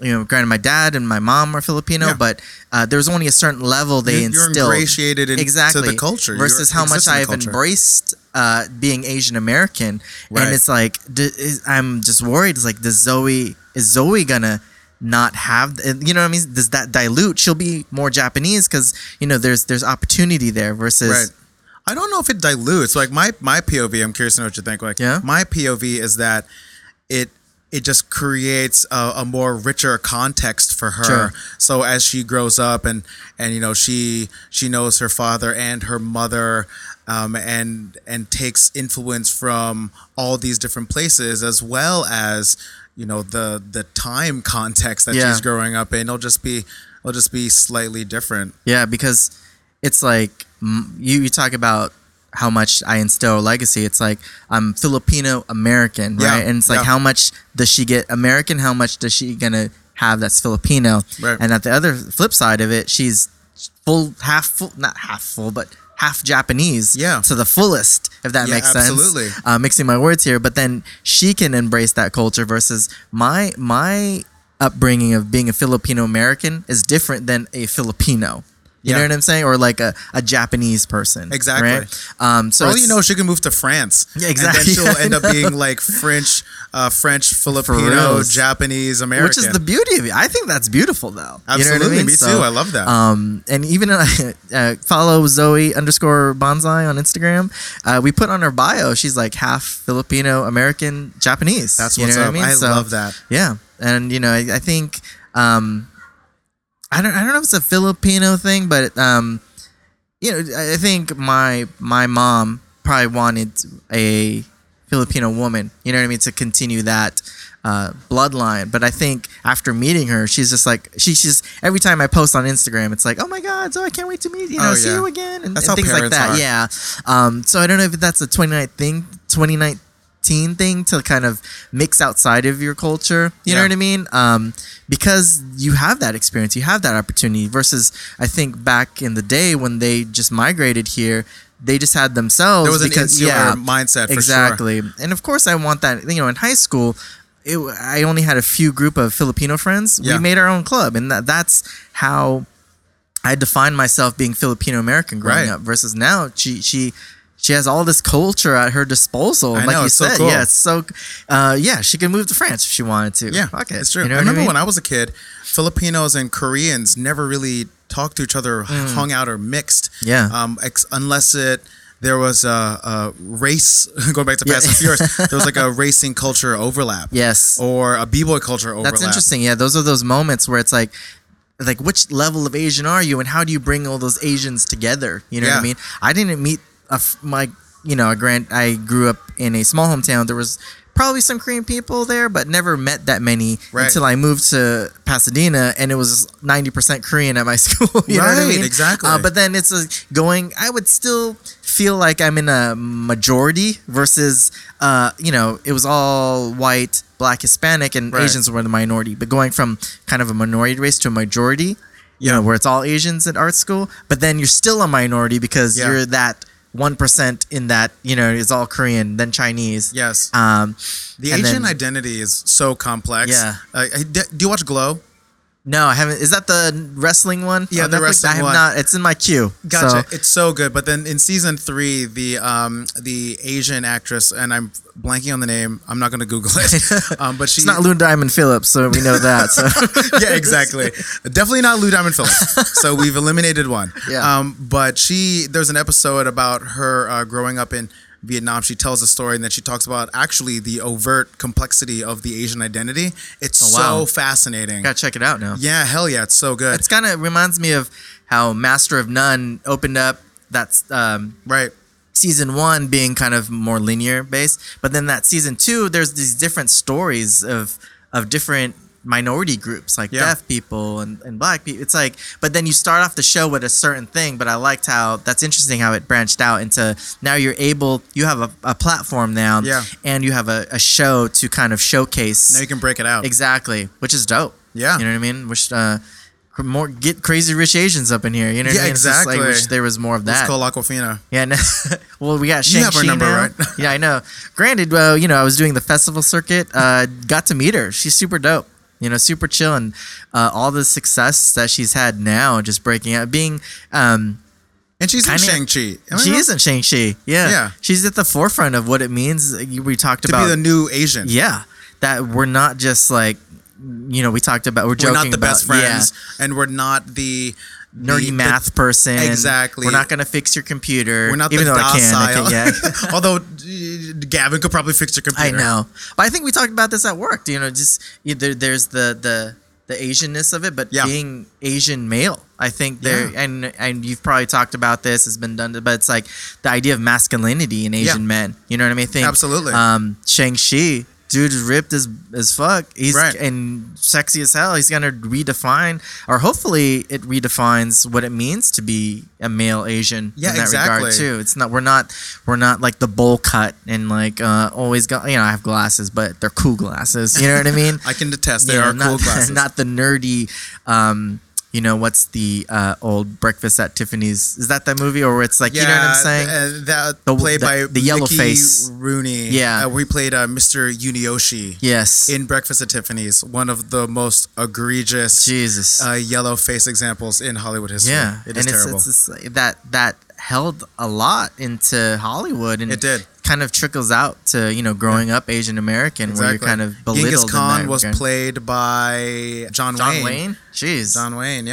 you know, granted, my dad and my mom are Filipino, but there was only a certain level they instilled. You're ingratiated into the culture. Versus how much I have embraced being Asian American. Right. And it's like, I'm just worried. It's like, is Zoe going to not have, you know what I mean? Does that dilute? She'll be more Japanese because, you know, there's opportunity there versus... Right. I don't know if it dilutes. Like my POV, I'm curious to know what you think. Like my POV is that it just creates a more richer context for her. Sure. So as she grows up and you know she knows her father and her mother, and takes influence from all these different places as well as you know the time context that she's growing up in. It'll just be slightly different. Yeah, because it's like. You talk about how much I instill legacy. It's like I'm Filipino American, right? And it's like how much does she get American? How much does she gonna have that's Filipino? Right. And at the other flip side of it, she's half Japanese to the fullest, if that makes sense. Absolutely. Mixing my words here, but then she can embrace that culture versus my upbringing of being a Filipino American is different than a Filipino. You know what I'm saying? Or like a Japanese person. Exactly. Right? So you know, she can move to France. Yeah, exactly. And then she'll end up being like French, Filipino, Japanese, American. Which is the beauty of it. I think that's beautiful though. Absolutely. You know what I mean? Me too. I love that. And even follow Zoe_Bonsai on Instagram. We put on her bio, she's like half Filipino, American, Japanese. That's what's up. What I mean? I love that. Yeah. And you know, I think... I don't know if it's a Filipino thing, but you know, I think my mom probably wanted a Filipino woman, you know what I mean, to continue that bloodline. But I think after meeting her, she's just like she's every time I post on Instagram, it's like, oh my God, so I can't wait to meet see you again, and things like that. Are. Yeah. So I don't know if that's a 2019 thing to kind of mix outside of your culture, you know what I mean? Because you have that experience, you have that opportunity versus I think back in the day when they just migrated here, they just had themselves. There was an insular mindset for sure. And of course I want that, you know, in high school, I only had a few group of Filipino friends. Yeah. We made our own club and that's how I defined myself being Filipino American growing up versus now she has all this culture at her disposal. I know, like you said, so cool. Yeah, it's so she could move to France if she wanted to. Yeah, fuck it. It's true. You know I remember when I was a kid, Filipinos and Koreans never really talked to each other, hung out or mixed. Yeah. Unless there was a race, going back to Fast and Furious, there was like a racing culture overlap. Yes. Or a B-boy culture overlap. That's interesting. Yeah, those are those moments where it's like, which level of Asian are you and how do you bring all those Asians together? You know what I mean? I didn't meet... I grew up in a small hometown. There was probably some Korean people there, but never met that many until I moved to Pasadena, and it was 90% Korean at my school. You know what I mean? Exactly. But then it's I would still feel like I'm in a majority versus, you know, it was all white, black, Hispanic, and Asians were the minority. But going from kind of a minority race to a majority, you know, where it's all Asians at art school, but then you're still a minority because you're that 1% in that, you know, is all Korean, then Chinese. Yes. The Asian identity is so complex. Yeah. Do you watch Glow? No, I haven't. Is that the wrestling one? Yeah, the wrestling one. I have not. It's in my queue. Gotcha. So. It's so good. But then in season 3, the Asian actress, and I'm blanking on the name. I'm not going to Google it. But she's not Lou Diamond Phillips, so we know that. So. Yeah, exactly. Definitely not Lou Diamond Phillips. So we've eliminated one. Yeah. But there's an episode about her growing up in Vietnam. She tells a story and then she talks about actually the overt complexity of the Asian identity. It's so fascinating. Gotta check it out now. Yeah, hell yeah, it's so good. It's kind of reminds me of how Master of None opened up. That's season 1 being kind of more linear based, but then that season 2, there's these different stories of different minority groups like deaf people and black people. It's like, but then you start off the show with a certain thing, but I liked how that's interesting how it branched out into now you have a platform now and you have a show to kind of showcase. Now you can break it out. Exactly. Which is dope. Yeah. You know what I mean? Which, more get crazy rich Asians up in here. You know what I mean? Exactly. It's wish there was more of that. Let's call Aquafina. Yeah. No, well, we got Shang-Chi. You have her number, right? Yeah, I know. Granted, well, you know, I was doing the festival circuit. Got to meet her. She's super dope. You know, super chill, and all the success that she's had now, just breaking out, being. And she's in Shang-Chi. She is in Shang-Chi. Yeah. She's at the forefront of what it means. We talked about. To be the new Asian. Yeah. That we're not just like, you know, we talked about, we're joking about. We're not the best friends. Yeah. And we're not the nerdy math person. Exactly. We're not going to fix your computer. We're not even the docile. I can. Although Gavin could probably fix your computer. I know. But I think we talked about this at work. You know, just there's the Asianness of it, but being Asian male, I think there, and you've probably talked about this, has been done, but it's like the idea of masculinity in Asian men. You know what I mean? Absolutely. Shang-Chi, dude, ripped as fuck. He's and sexy as hell. He's gonna redefine, or hopefully it redefines what it means to be a male Asian in that regard too. It's not we're not like the bowl cut and like always got, you know, I have glasses, but they're cool glasses. You know what I mean? I can detest they are cool glasses. Not the nerdy you know, what's the old Breakfast at Tiffany's? Is that that movie? Or it's like, you know what I'm saying? That played by the yellow face Rooney. Yeah. We played Mr. Yunioshi. Yes. In Breakfast at Tiffany's. One of the most egregious yellow face examples in Hollywood history. Yeah. It is terrible. It's that held a lot into Hollywood. And it did. Kind of trickles out to, you know, growing up Asian American, where you're kind of belittled. Genghis Khan was played by John Wayne. John Wayne,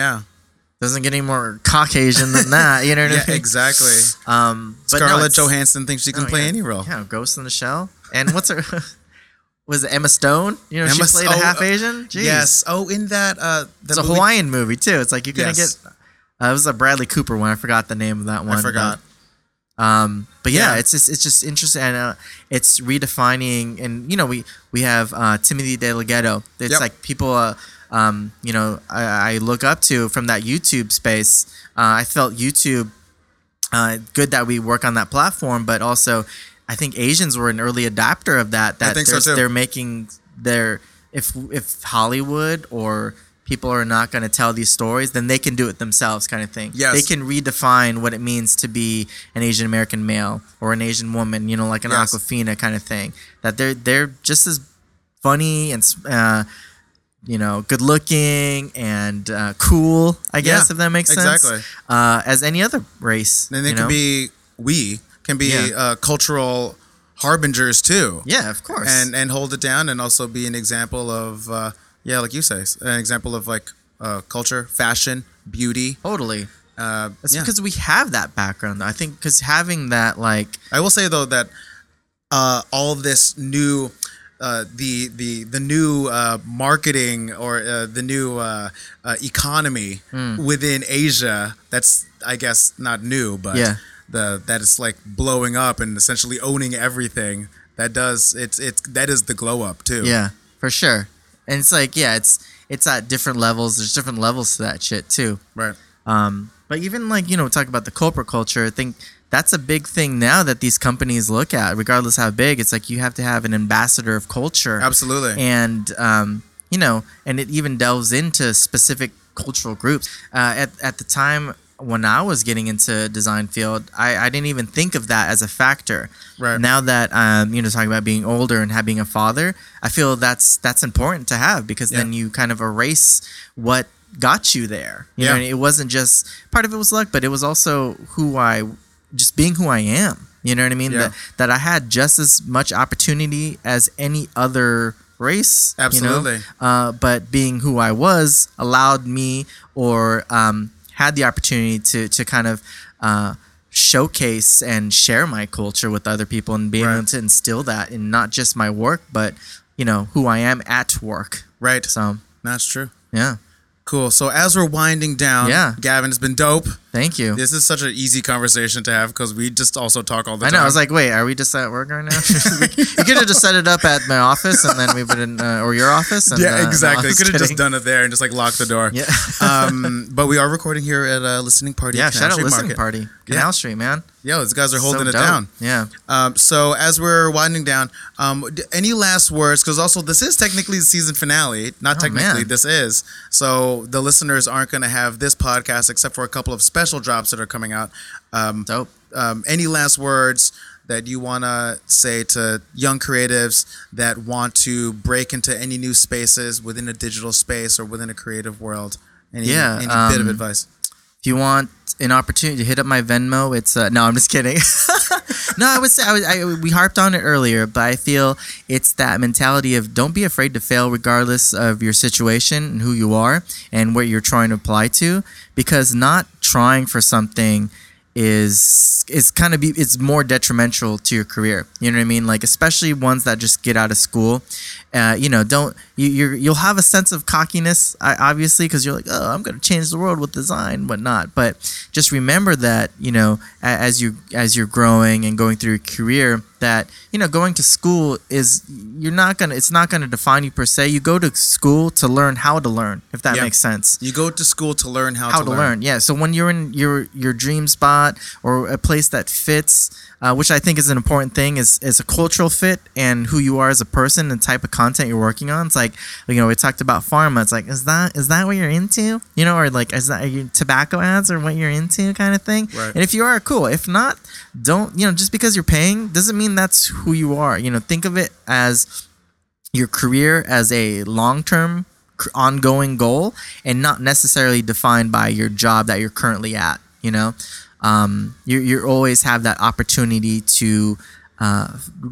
doesn't get any more Caucasian than that. You know what I mean? Yeah, exactly. Scarlett Johansson thinks she can play any role. Yeah, Ghost in the Shell, and what's her? Was it Emma Stone? You know, she played a half Asian. Yes. Oh, in that it's a movie. Hawaiian movie too. It's like you're gonna get. It was a Bradley Cooper one. I forgot the name of that one. I forgot. But it's just interesting. And it's redefining, and you know, we have Timothy De La Ghetto. It's like people, you know, I look up to from that YouTube space. I felt YouTube good that we work on that platform, but also I think Asians were an early adopter of that. That I think so too. They're making their if Hollywood or people are not going to tell these stories, then they can do it themselves, kind of thing. Yes. They can redefine what it means to be an Asian American male or an Asian woman, you know, like an Awkwafina kind of thing. That they're just as funny and, you know, good looking and cool, I guess, if that makes sense. As any other race. And they can be, we can be cultural harbingers too. Yeah, of course. And hold it down, and also be an example of... yeah, like you say, an example of like culture, fashion, beauty. Totally. It's because we have that background, though. I think because having that, like, I will say though that all this new, the new marketing or the new economy within Asia. That's, I guess, not new, but that it's like blowing up and essentially owning everything. That does it's that is the glow up too. Yeah, for sure. And it's like, it's at different levels. There's different levels to that shit too. Right. But even like, you know, talk about the corporate culture. I think that's a big thing now that these companies look at, regardless how big. It's like you have to have an ambassador of culture. Absolutely. And, you know, and it even delves into specific cultural groups. At the time when I was getting into design field, I didn't even think of that as a factor. Right. Now that you know, talking about being older and having a father, I feel that's important to have, because then you kind of erase what got you there. You know, and it wasn't just, part of it was luck, but it was also being who I am. You know what I mean? Yeah. That I had just as much opportunity as any other race. Absolutely. You know? But being who I was allowed me, or had the opportunity to kind of showcase and share my culture with other people, and being able to instill that in not just my work, but, you know, who I am at work. Right. So that's true. Yeah. Cool. So as we're winding down, Gavin, it's been dope. Thank you. This is such an easy conversation to have, because we just also talk all the time. I know. I was like, wait, are we just at work right now? You could have just set it up at my office, and then we wouldn't, or your office. And, exactly. You could have just done it there and just like locked the door. Yeah. But we are recording here at a listening party. Yeah, shout out listening party. Canal Street, man. Yo, these guys are holding it down. Yeah. So as we're winding down, any last words? Because also this is technically the season finale. Not technically, this is. So the listeners aren't going to have this podcast except for a couple of special drops that are coming out. Dope. Any last words that you want to say to young creatives that want to break into any new spaces within a digital space or within a creative world? Any bit of advice? If you want an opportunity to hit up my Venmo, it's no, I'm just kidding. No, I would say we harped on it earlier, but I feel it's that mentality of don't be afraid to fail regardless of your situation and who you are and what you're trying to apply to, because not trying for something is more detrimental to your career. You know what I mean? Like, especially ones that just get out of school, you'll have a sense of cockiness, obviously, because you're like, oh, I'm gonna change the world with design and whatnot. But just remember that, you know, as you're growing and going through your career, that, you know, going to school it's not gonna define you per se. You go to school to learn how to learn, if that makes sense. You go to school to learn how to learn. Yeah. So when you're in your dream spot or a place that fits, which I think is an important thing, is a cultural fit and who you are as a person and type of content you're working on. It's like, you know, we talked about pharma. It's like, is that what you're into? You know, or like, are you tobacco ads or what you're into kind of thing? Right. And if you are, cool. If not, don't, you know, just because you're paying doesn't mean that's who you are. You know, think of it as your career as a long-term ongoing goal and not necessarily defined by your job that you're currently at, you know? You always have that opportunity to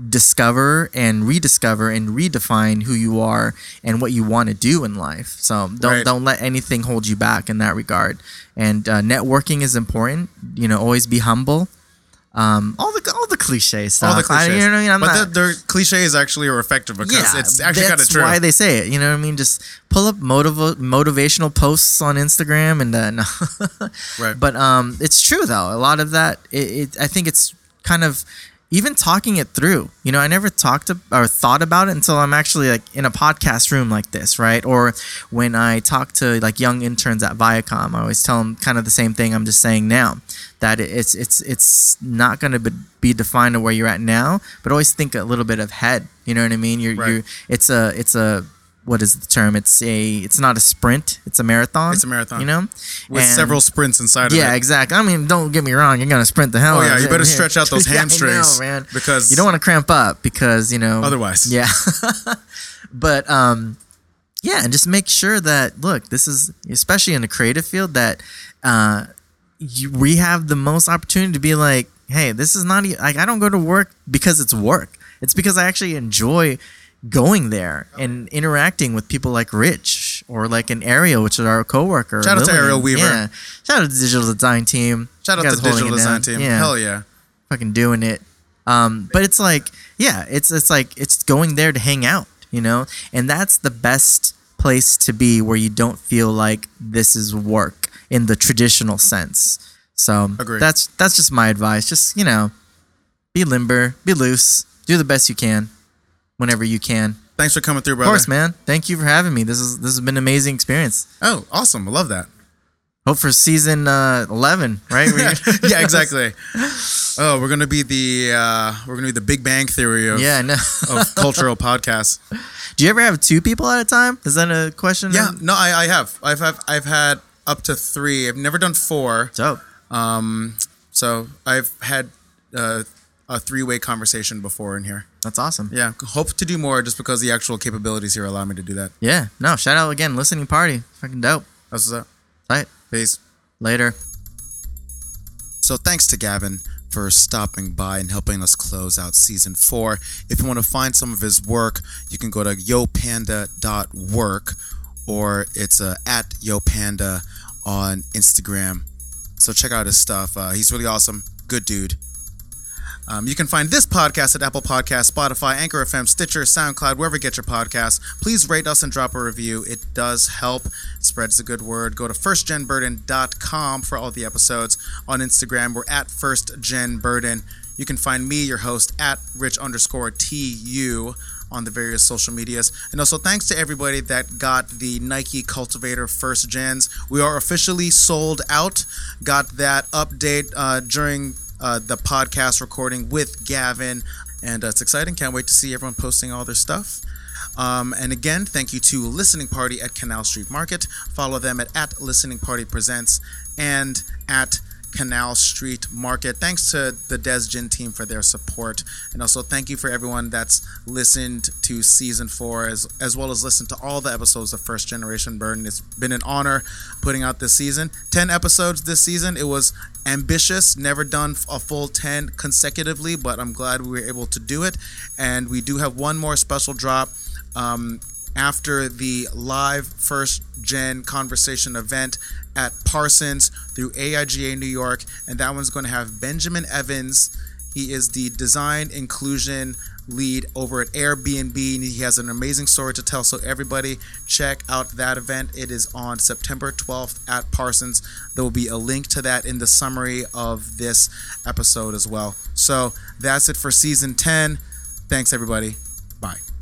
discover and rediscover and redefine who you are and what you want to do in life. So don't let anything hold you back in that regard. And networking is important. You know, always be humble. All the cliche stuff. All the cliches. You know what I mean? Their cliches actually are effective because it's actually kind of true. That's why they say it. You know what I mean? Just pull up motivational posts on Instagram and then. Right. But it's true though. A lot of that, I think it's kind of even talking it through. You know, I never thought about it until I'm actually like in a podcast room like this, right? Or when I talk to like young interns at Viacom, I always tell them kind of the same thing I'm just saying now. That it's not going to be defined to where you're at now, but always think a little bit ahead. You know what I mean? It's a what is the term? It's not a sprint. It's a marathon. It's a marathon. You know, with several sprints inside of it. Yeah, exactly. I mean, don't get me wrong. You're gonna sprint the hell out of it. You better stretch out those hamstrings, I know, man. Because you don't want to cramp up. Because you know, otherwise, yeah. But and just make sure that this is especially in the creative field that. We have the most opportunity to be like, hey, this is not like I don't go to work because it's work. It's because I actually enjoy going there and interacting with people like Rich or like an Ariel, which is our coworker. Shout out to Ariel Weaver. Yeah. Shout out to the digital design team. Shout out to the digital design team. Yeah. Hell yeah, fucking doing it. But it's like, yeah, it's like it's going there to hang out, you know, and that's the best place to be where you don't feel like this is work in the traditional sense. So agreed. That's just my advice. Just, you know, be limber, be loose, do the best you can whenever you can. Thanks for coming through, brother. Of course, man. Thank you for having me. This has been an amazing experience. Oh, awesome. I love that. Hope for season 11, right? Yeah, exactly. Oh, we're gonna be the Big Bang Theory of cultural podcasts. Do you ever have two people at a time? Is that a question? Yeah, no, I have. I've had up to three. I've never done four. Dope. So I've had a three-way conversation before in here. That's awesome. Yeah, hope to do more just because the actual capabilities here allow me to do that. Yeah. No, shout out again, listening party. Fucking dope. That's what's up. All right. Peace. Later. So thanks to Gavin for stopping by and helping us close out season 4. If you want to find some of his work, you can go to yopanda.work or it's at yopanda on Instagram. So check out his stuff. He's really awesome. Good dude. You can find this podcast at Apple Podcasts, Spotify, Anchor FM, Stitcher, SoundCloud, wherever you get your podcasts. Please rate us and drop a review. It does help. Spreads the good word. Go to firstgenburden.com for all the episodes. On Instagram, we're at firstgenburden. You can find me, your host, at rich_tu on the various social medias. And also thanks to everybody that got the Nike Cultivator First Gens. We are officially sold out. Got that update during... the podcast recording with Gavin, and it's exciting. Can't wait to see everyone posting all their stuff. And again, thank you to Listening Party at Canal Street Market. Follow them at Listening Party Presents and at Canal Street Market. Thanks to the DesGen team for their support. And also thank you for everyone that's listened to season 4 as well as listened to all the episodes of First Generation Burden. It's been an honor putting out this season. 10 episodes this season. It was ambitious, never done a full 10 consecutively, but I'm glad we were able to do it. And we do have one more special drop after the live First Gen Conversation event at Parsons through AIGA New York, and that one's going to have Benjamin Evans. He is the design inclusion lead over at Airbnb, and he has an amazing story to tell. So everybody, check out that event. It is on September 12th at Parsons. There will be a link to that in the summary of this episode as well. So that's it for season 10. Thanks, everybody. Bye.